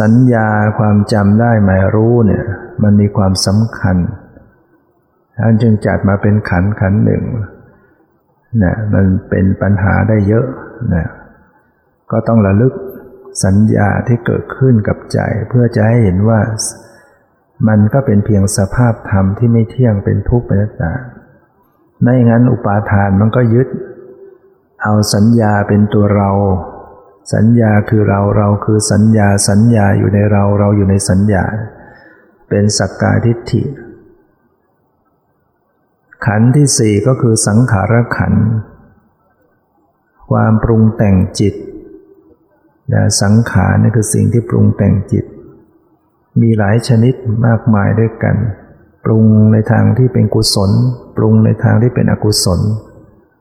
สัญญาความจำได้หมายรู้เนี่ยมันมีความสำคัญท่านจึงจัดมาเป็นขันหนึ่งนะมันเป็นปัญหาได้เยอะนะก็ต้องระลึกสัญญาที่เกิดขึ้นกับใจเพื่อจะให้เห็นว่ามันก็เป็นเพียงสภาพธรรมที่ไม่เที่ยงเป็นทุกข์เป็นอนัตตาไม่งั้นอุปาทานมันก็ยึดเอาสัญญาเป็นตัวเราสัญญาคือเราเราคือสัญญาสัญญาอยู่ในเราเราอยู่ในสัญญาเป็นสักกายทิฏฐิขันธ์ที่สี่ก็คือสังขารขันธ์ความปรุงแต่งจิตสังขารนี่คือสิ่งที่ปรุงแต่งจิตมีหลายชนิดมากมายด้วยกันปรุงในทางที่เป็นกุศลปรุงในทางที่เป็นอกุศล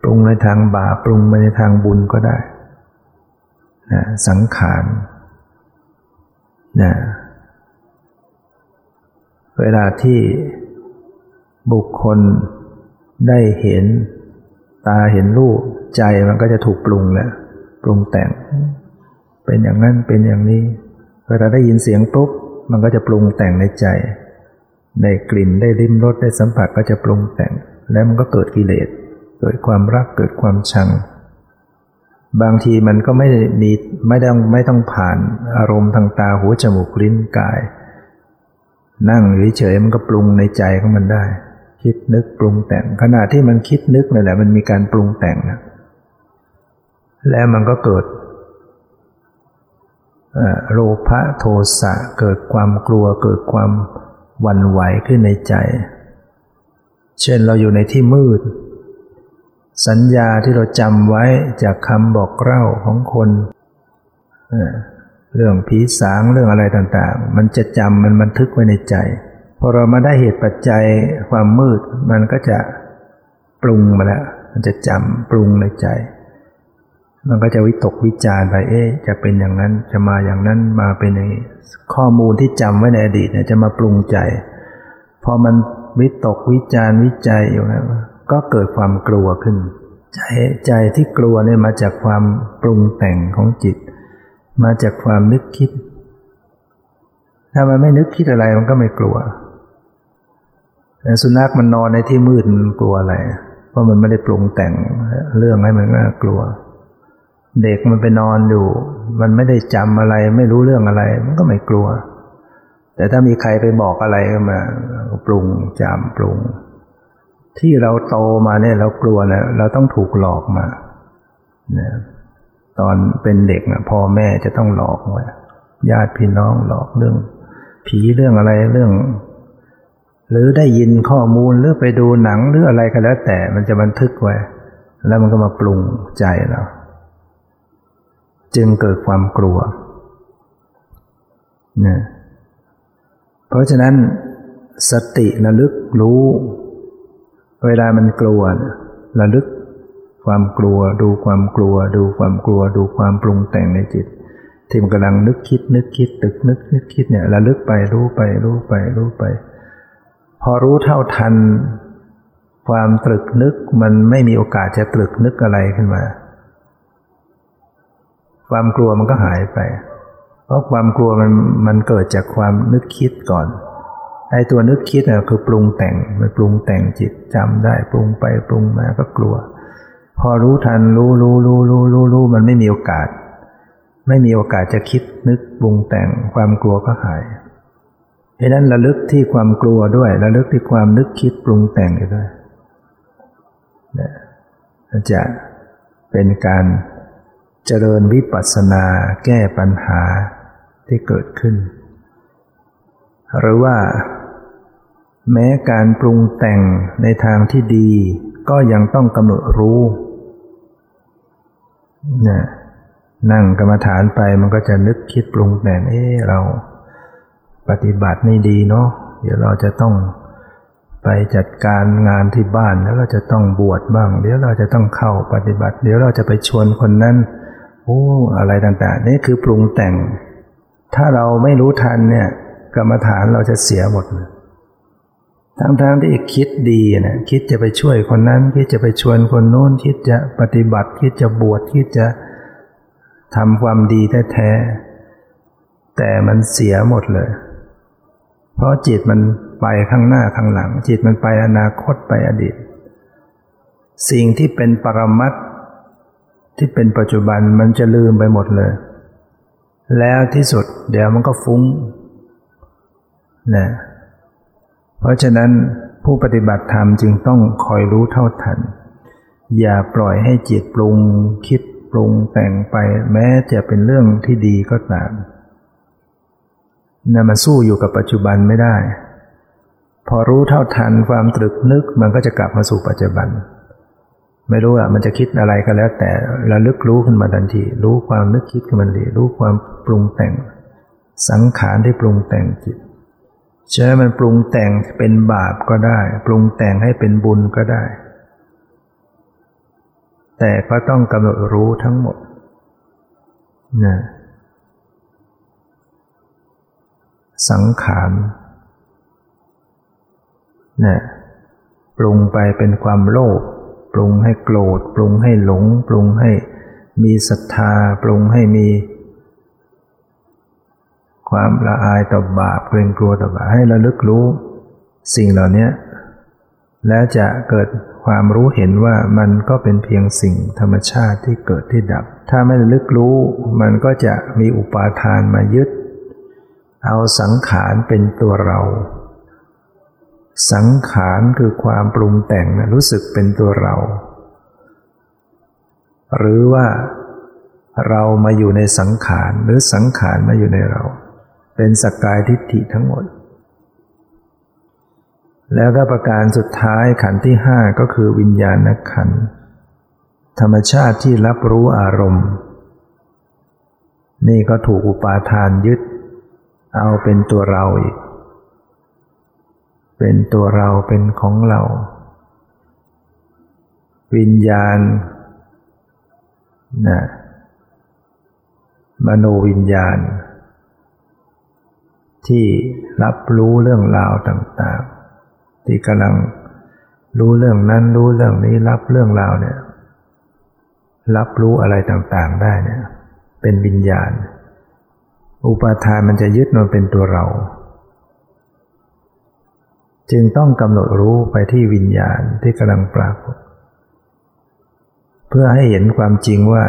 ปรุงในทางบาปปรุงไปในทางบุญก็ได้นะสังขารนะเวลาที่บุคคลได้เห็นตาเห็นรูปใจมันก็จะถูกปรุงแล้วปรุงแต่งเป็นอย่างนั้นเป็นอย่างนี้เวลาได้ยินเสียงปุ๊บมันก็จะปรุงแต่งในใจได้กลิ่นได้ลิ้มรสได้สัมผัสก็จะปรุงแต่งแล้วมันก็เกิดกิเลสเกิดความรักเกิดความชังบางทีมันก็ไม่ต้องผ่านอารมณ์ทางตาหูจมูกลิ้นกายนั่งอยู่เฉยมันก็ปรุงในใจของมันได้คิดนึกปรุงแต่งขณะที่มันคิดนึกนั่นแหละมันมีการปรุงแต่งนะแล้วมันก็เกิดโลภะโทสะเกิดความกลัวเกิดความหวั่นไหวขึ้นในใจเช่นเราอยู่ในที่มืดสัญญาที่เราจำไว้จากคำบอกเล่าของคนเรื่องผีสางเรื่องอะไรต่างๆมันจะจำมันบันทึกไว้ในใจพอเรามาได้เหตุปัจจัยความมืดมันก็จะปรุงมาแล้วมันจะจำปรุงในใจมันก็จะวิตกวิจารไปเอ๊ะจะเป็นอย่างนั้นจะมาอย่างนั้นมาเป็นอย่างนี้ข้อมูลที่จำไว้ในอดีตเนี่ยจะมาปรุงใจพอมันวิตกวิจารวิจัยอยู่นะก็เกิดความกลัวขึ้นใจที่กลัวเนี่ยมาจากความปรุงแต่งของจิตมาจากความนึกคิดถ้ามันไม่นึกคิดอะไรมันก็ไม่กลัวแต่สุนัขมันนอนในที่มืดมันกลัวอะไรเพราะมันไม่ได้ปรุงแต่งเรื่องให้มันน่ากลัวเด็กมันไปนอนอยู่มันไม่ได้จำอะไรไม่รู้เรื่องอะไรมันก็ไม่กลัวแต่ถ้ามีใครไปบอกอะไรขึ้นมาปรุงจำปรุงที่เราโตมาเนี่ยเรากลัวนะเราต้องถูกหลอกมานะตอนเป็นเด็กนะพ่อแม่จะต้องหลอกไว้ญาติพี่น้องหลอกเรื่องผีเรื่องอะไรเรื่องหรือได้ยินข้อมูลหรือไปดูหนังหรืออะไรก็แล้วแต่มันจะบันทึกไว้แล้วมันก็มาปรุงใจเราจึงเกิดความกลัวนะเพราะฉะนั้นสติระลึกรู้เวลามันกลัวระลึกความกลัวดูความกลัวดูความปรุงแต่งในจิต ที่มันกำลังนึกคิดตึกนึกคิดเนี่ยระลึกไปรู้ไปพอรู้เท่าทันความตรึกนึกมันไม่มีโอกาสจะตรึกนึกอะไรขึ้นมาความกลัวมันก็หายไปเพราะความกลัวมันเกิดจากความนึกคิดก่อนไอ้ตัวนึกคิดเนี่ยคือปรุงแต่งมันปรุงแต่งจิตจำได้ปรุงไปปรุงมาก็กลัวพอรู้ทันรู้มันไม่มีโอกาสจะคิดนึกปรุงแต่งความกลัวก็หายเพราะนั้นระลึกที่ความกลัวด้วยระลึกที่ความนึกคิดปรุงแต่งด้วยนะจะเป็นการเจริญวิปัสสนาแก้ปัญหาที่เกิดขึ้นหรือว่าแม้การปรุงแต่งในทางที่ดีก็ยังต้องกำหนดรู้นะนั่งกรรมฐานไปมันก็จะนึกคิดปรุงแต่งเราปฏิบัตินี่ดีเนาะเดี๋ยวเราจะต้องไปจัดการงานที่บ้านแล้วเราจะต้องบวชบ้างเดี๋ยวเราจะต้องเข้าปฏิบัติเดี๋ยวเราจะไปชวนคนนั้นอะไรต่างๆนี่คือปรุงแต่งถ้าเราไม่รู้ทันเนี่ยกรรมฐานเราจะเสียหมดทั้งที่คิดดีนะคิดจะไปช่วยคนนั้นคิดจะไปชวนคนโน้นคิดจะปฏิบัติคิดจะบวชคิดจะทำความดีแท้ๆแต่มันเสียหมดเลยเพราะจิตมันไปข้างหน้าข้างหลังจิตมันไปอนาคตไปอดีตสิ่งที่เป็นปรมัตถ์ที่เป็นปัจจุบันมันจะลืมไปหมดเลยแล้วที่สุดเดี๋ยวมันก็ฟุ้งนะเพราะฉะนั้นผู้ปฏิบัติธรรมจึงต้องคอยรู้เท่าทันอย่าปล่อยให้จิตปรุงคิดปรุงแต่งไปแม้จะเป็นเรื่องที่ดีก็ตามมันสู้อยู่กับปัจจุบันไม่ได้พอรู้เท่าทันความตรึกนึกมันก็จะกลับมาสู่ปัจจุบันไม่รู้อ่ะมันจะคิดอะไรก็แล้วแต่ระลึกรู้ขึ้นมาทันทีรู้ความนึกคิดขึ้นมาทันทีรู้ความปรุงแต่งสังขารที่ปรุงแต่งจิตใช่มันปรุงแต่งเป็นบาปก็ได้ปรุงแต่งให้เป็นบุญก็ได้แต่ก็ต้องกำหนดรู้ทั้งหมดนะสังขารนะปรุงไปเป็นความโลภปรุงให้โกรธปรุงให้หลงปรุงให้มีศรัทธาปรุงให้มีความละอายต่อบาปเกรงกลัวต่อบาปให้ระลึกรู้สิ่งเหล่านี้และจะเกิดความรู้เห็นว่ามันก็เป็นเพียงสิ่งธรรมชาติที่เกิดที่ดับถ้าไม่ระลึกรู้มันก็จะมีอุปาทานมายึดเอาสังขารเป็นตัวเราสังขารคือความปรุงแต่งนะรู้สึกเป็นตัวเราหรือว่าเรามาอยู่ในสังขารหรือสังขารมาอยู่ในเราเป็นสักกายทิฏฐิทั้งหมดแล้วก็ประการสุดท้ายขันธ์ที่5ก็คือวิญญาณขันธ์ธรรมชาติที่รับรู้อารมณ์นี่ก็ถูกอุปาทานยึดเอาเป็นตัวเราอีกเป็นตัวเราเป็นของเราวิญญาณนะมโนวิญญาณที่รับรู้เรื่องราวต่างๆที่กำลังรู้เรื่องนั้นรู้เรื่องนี้รับเรื่องราวเนี่ยรับรู้อะไรต่างๆได้เนี่ยเป็นวิญญาณอุปาทานมันจะยึดมันเป็นตัวเราจึงต้องกำหนดรู้ไปที่วิญญาณที่กำลังปรากฏเพื่อให้เห็นความจริงว่า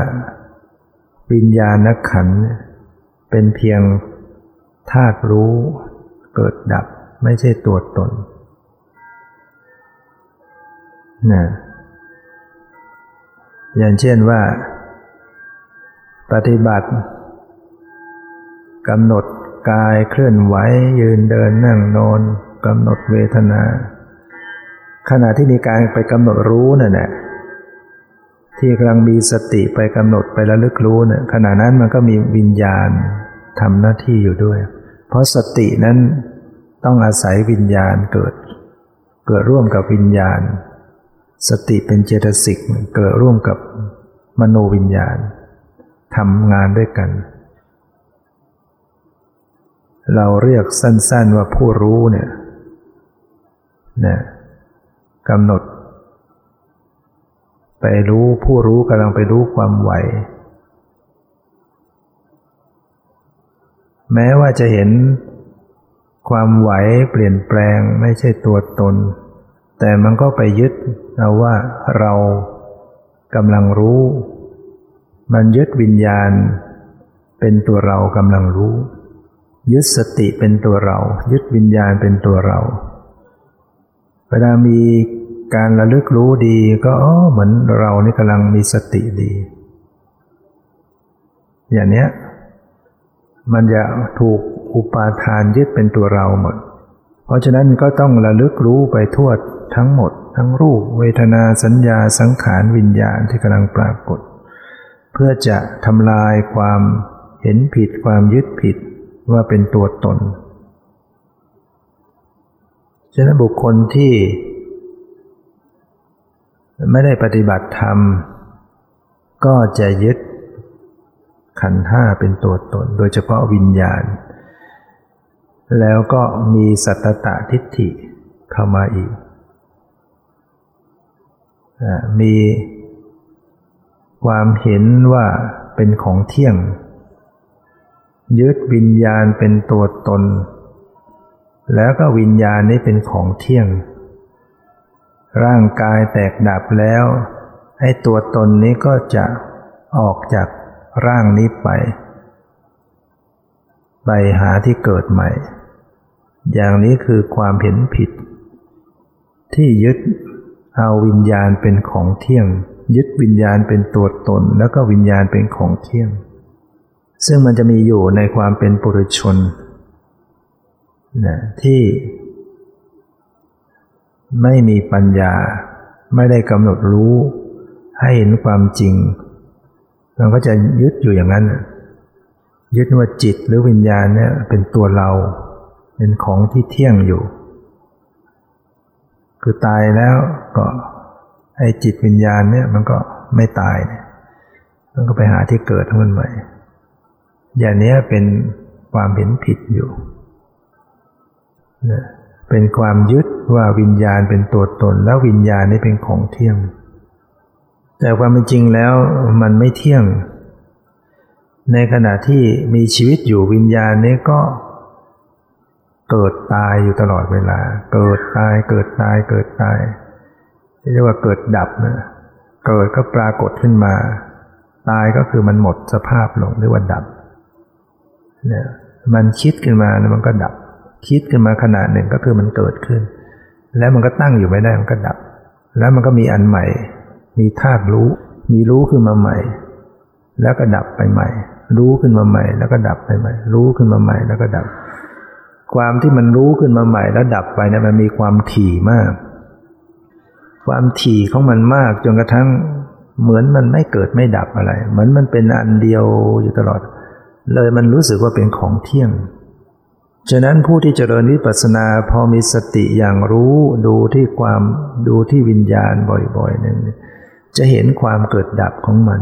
วิญญาณขันธ์เป็นเพียงธาตุรู้เกิดดับไม่ใช่ตัวตนนะอย่างเช่นว่าปฏิบัติกำหนดกายเคลื่อนไหวยืนเดินนั่งนอนกำหนดเวทนาขณะที่มีการไปกำหนดรู้นั่นแหละที่กำลังมีสติไปกำหนดไประลึกรู้เนี่ยขณะนั้นมันก็มีวิญญาณทำหน้าที่อยู่ด้วยเพราะสตินั้นต้องอาศัยวิญญาณเกิดร่วมกับวิญญาณสติเป็นเจตสิกเกิดร่วมกับมโนวิญญาณทำงานด้วยกัน เราเรียกสั้นๆว่าผู้รู้เนี่ยนะกำหนดไปรู้ผู้รู้กำลังไปรู้ความไหวแม้ว่าจะเห็นความไหวเปลี่ยนแปลงไม่ใช่ตัวตนแต่มันก็ไปยึดเอาว่าเรากำลังรู้มันยึดวิญญาณเป็นตัวเรากำลังรู้ยึดสติเป็นตัวเรายึดวิญญาณเป็นตัวเราเวลามีการระลึกรู้ดีก็เหมือนเรานี่กำลังมีสติดีอย่างเนี้ยมันจะถูกอุปาทานยึดเป็นตัวเราหมดเพราะฉะนั้นก็ต้องระลึกรู้ไปทั่วทั้งหมดทั้งรูปเวทนาสัญญาสังขารวิญญาณที่กำลังปรากฏเพื่อจะทำลายความเห็นผิดความยึดผิดว่าเป็นตัวตนฉะนั้นบุคคลที่ไม่ได้ปฏิบัติธรรมก็จะยึดขันธ์ห้าเป็นตัวตนโดยเฉพาะวิญญาณแล้วก็มีสัตตะทิฏฐิเข้ามาอีกมีความเห็นว่าเป็นของเที่ยงยึดวิญญาณเป็นตัวตนแล้วก็วิญญาณนี้เป็นของเที่ยงร่างกายแตกดับแล้วไอ้ตัวตนนี้ก็จะออกจากร่างนี้ไปหาที่เกิดใหม่อย่างนี้คือความเห็นผิดที่ยึดเอาวิญญาณเป็นของเที่ยงยึดวิญญาณเป็นตัวตนแล้วก็วิญญาณเป็นของเที่ยงซึ่งมันจะมีอยู่ในความเป็นปุถุชนนะที่ไม่มีปัญญาไม่ได้กำหนดรู้ให้เห็นความจริงมันก็จะยึดอยู่อย่างนั้นยึดว่าจิตหรือวิญญาณเนี่ยเป็นตัวเราเป็นของที่เที่ยงอยู่คือตายแล้วก็ไอ้จิตวิญญาณเนี่ยมันก็ไม่ตายมันก็ไปหาที่เกิดทั้งมันใหม่อย่างนี้เป็นความเห็นผิดอยู่นะเป็นความยึดว่าวิญญาณเป็นตัวตนแล้ววิญญาณนี่เป็นของเที่ยงแต่ความเป็นจริงแล้วมันไม่เที่ยงในขณะที่มีชีวิตอยู่วิญญาณนี่ก็เกิดตายอยู่ตลอดเวลาเกิดตายเกิดตายเกิดตายเรียกว่าเกิดดับนะเกิดก็ปรากฏขึ้นมาตายก็คือมันหมดสภาพลงเรียกว่าดับเนี่ยมันคิดขึ้นมาแล้วมันก็ดับคิดขึ้นมาขณะหนึ่งก็คือมันเกิดขึ้นแล้วมันก็ตั้งอยู่ไม่ได้มันก็ดับแล้วมันก็มีอันใหม่มีธาตุรู้มีรู้ขึ้นมาใหม่แล้วก็ดับไปใหม่รู้ขึ้นมาใหม่แล้วก็ดับไปใหม่รู้ขึ้นมาใหม่แล้วก็ดับความที่มันรู้ขึ้นมาใหม่แล้วดับไปเนี่ยมันมีความถี่มากความถี่ของมันมากจนกระทั่งเหมือนมันไม่เกิดไม่ดับอะไรเหมือนมันเป็นอันเดียวอยู่ตลอดเลยมันรู้สึกว่าเป็นของเที่ยงฉะนั้นผู้ที่เจริญวิปัสสนาพอมีสติอย่างรู้ดูที่วิญญาณบ่อยๆนึงจะเห็นความเกิดดับของมัน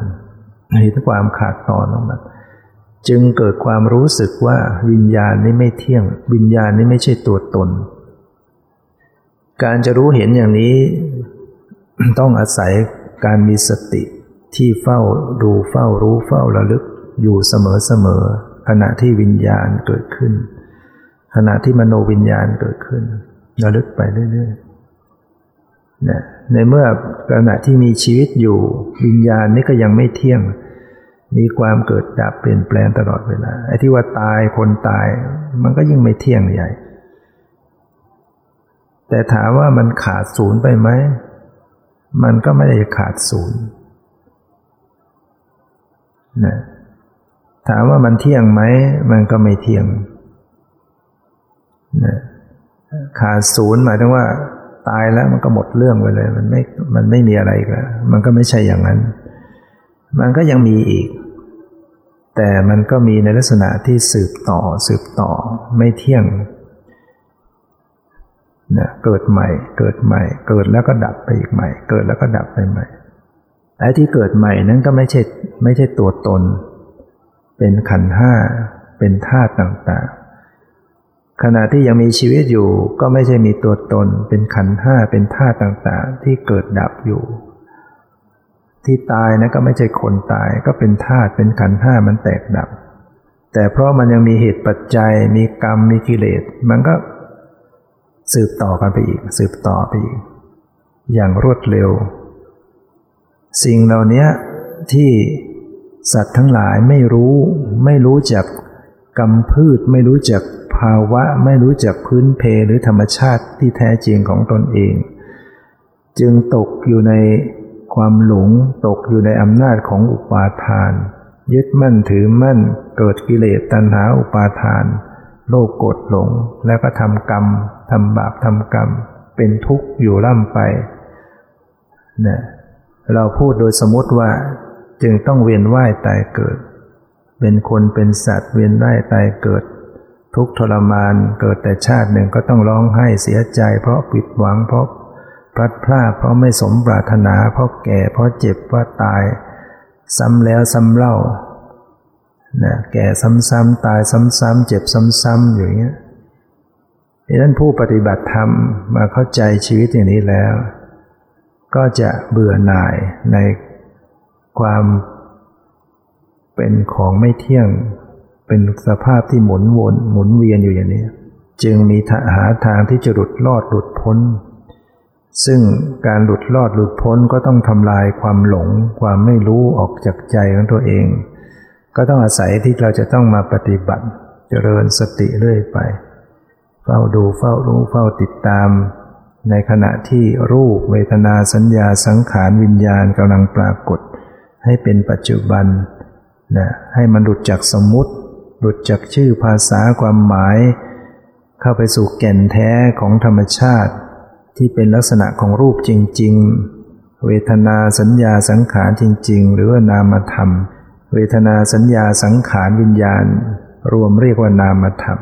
เห็นความขาดตอนของมันจึงเกิดความรู้สึกว่าวิญญาณนี้ไม่เที่ยงวิญญาณนี้ไม่ใช่ตัวตนการจะรู้เห็นอย่างนี้ ต้องอาศัยการมีสติที่เฝ้าดูเฝ้ารู้เฝ้าระลึกอยู่เสมอๆขณะที่วิญญาณเกิดขึ้นขณะที่มโนวิญญาณเกิดขึ้นระลึกไปเรื่อยๆนะในเมื่อขณะที่มีชีวิตอยู่วิญญาณนี่ก็ยังไม่เที่ยงมีความเกิดดับเปลี่ยนแปลงตลอดเวลาไอ้ที่ว่าตายคนตายมันก็ยิ่งไม่เที่ยงใหญ่แต่ถามว่ามันขาดศูนย์ไปไหมมันก็ไม่ได้ขาดศูนย์นะถามว่ามันเที่ยงไหมมันก็ไม่เที่ยงนะขาดศูนย์หมายถึงว่าตายแล้วมันก็หมดเรื่องไปเลยมันไม่มีอะไรอีกแล้วมันก็ไม่ใช่อย่างนั้นมันก็ยังมีอีกแต่มันก็มีในลักษณะที่สืบต่อไม่เที่ยงนะเกิดใหม่เกิดแล้วก็ดับไปอีกใหม่เกิดแล้วก็ดับไปใหม่ไอ้ที่เกิดใหม่นั้นก็ไม่ใช่ตัวตนเป็นขันธ์ 5เป็นธาตุต่างๆ ขณะที่ยังมีชีวิตอยู่ก็ไม่ใช่มีตัวตนเป็นขันธ์ห้าเป็นธาตุต่างๆที่เกิดดับอยู่ที่ตายนะก็ไม่ใช่คนตายก็เป็นธาตุเป็นขันธ์ห้ามันแตกดับแต่เพราะมันยังมีเหตุปัจจัยมีกรรมมีกิเลสมันก็สืบต่อกันไปอีกสืบต่อไปอีกอย่างรวดเร็วสิ่งเหล่านี้ที่สัตว์ทั้งหลายไม่รู้จักกรรมพืชไม่รู้จักภาวะไม่รู้จักพื้นเพหรือธรรมชาติที่แท้จริงของตนเองจึงตกอยู่ในความหลงตกอยู่ในอำนาจของอุปาทานยึดมั่นถือมั่นเกิดกิเลสตัณหาอุปาทานโลภโกรธหลงแล้วก็ทำกรรมทำบาปทำกรรมเป็นทุกข์อยู่ร่ำไปนะเราพูดโดยสมมติว่าจึงต้องเวียนว่ายตายเกิดเป็นคนเป็นสัตว์เวียนว่ายตายเกิดทุกข์ทรมานเกิดแต่ชาติหนึ่งก็ต้องร้องไห้เสียใจเพราะผิดหวังเพราะพลัดพรากเพราะไม่สมปรารถนาเพราะแก่เพราะเจ็บเพราะตายซ้ำแล้วซ้ำเล่านะแก่ซ้ำๆตายซ้ำๆเจ็บซ้ำๆอยู่อย่างเงี้ยดังนั้นผู้ปฏิบัติธรรมมาเข้าใจชีวิตอย่างนี้แล้วก็จะเบื่อหน่ายในความเป็นของไม่เที่ยงเป็นสภาพที่หมุนวนหมุนเวียนอยู่อย่างนี้จึงมีหาทางที่จะหลุดรอดหลุดพ้นซึ่งการหลุดรอดหลุดพ้นก็ต้องทำลายความหลงความไม่รู้ออกจากใจของตัวเองก็ต้องอาศัยที่เราจะต้องมาปฏิบัติเจริญสติเรื่อยไปเฝ้าดูเฝ้ารู้เฝ้าติดตามในขณะที่รูปเวทนาสัญญาสังขารวิญญาณกำลังปรากฏให้เป็นปัจจุบันนะให้มันหลุดจากสมมุติหลุดจากชื่อภาษาความหมายเข้าไปสู่แก่นแท้ของธรรมชาติที่เป็นลักษณะของรูปจริงๆเวทนาสัญญาสังขารจริงๆหรือว่านามธรรมเวทนาสัญญาสังขารวิญญาณรวมเรียกว่านามธรรม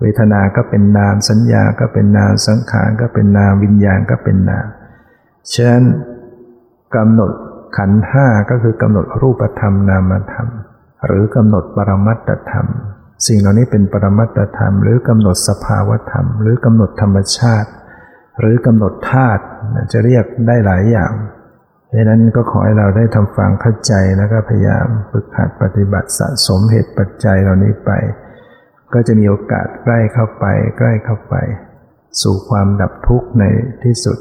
เวทนาก็เป็นนามสัญญาก็เป็นนามสังขารก็เป็นนามวิญญาณก็เป็นนามฉะนั้นกำหนดขันธ์ห้าก็คือกำหนดรูปธรรมนามธรรมหรือกำหนดปรมัตถธรรมสิ่งเหล่านี้เป็นปรมัตถธรรมหรือกำหนดสภาวธรรมหรือกำหนดธรรมชาติหรือกำหนดธาตุจะเรียกได้หลายอย่างดังนั้นก็ขอให้เราได้ทำฟังเข้าใจแล้วก็พยายามฝึกหัดปฏิบัติสะสมเหตุปัจจัยเหล่านี้ไปก็จะมีโอกาสใกล้เข้าไปใกล้เข้าไปสู่ความดับทุกข์ในที่สุด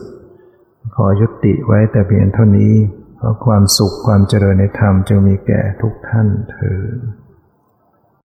ขอยุติไว้แต่เพียงเท่านี้เพราะความสุขความเจริญในธรรมจึงมีแก่ทุกท่านเทอญ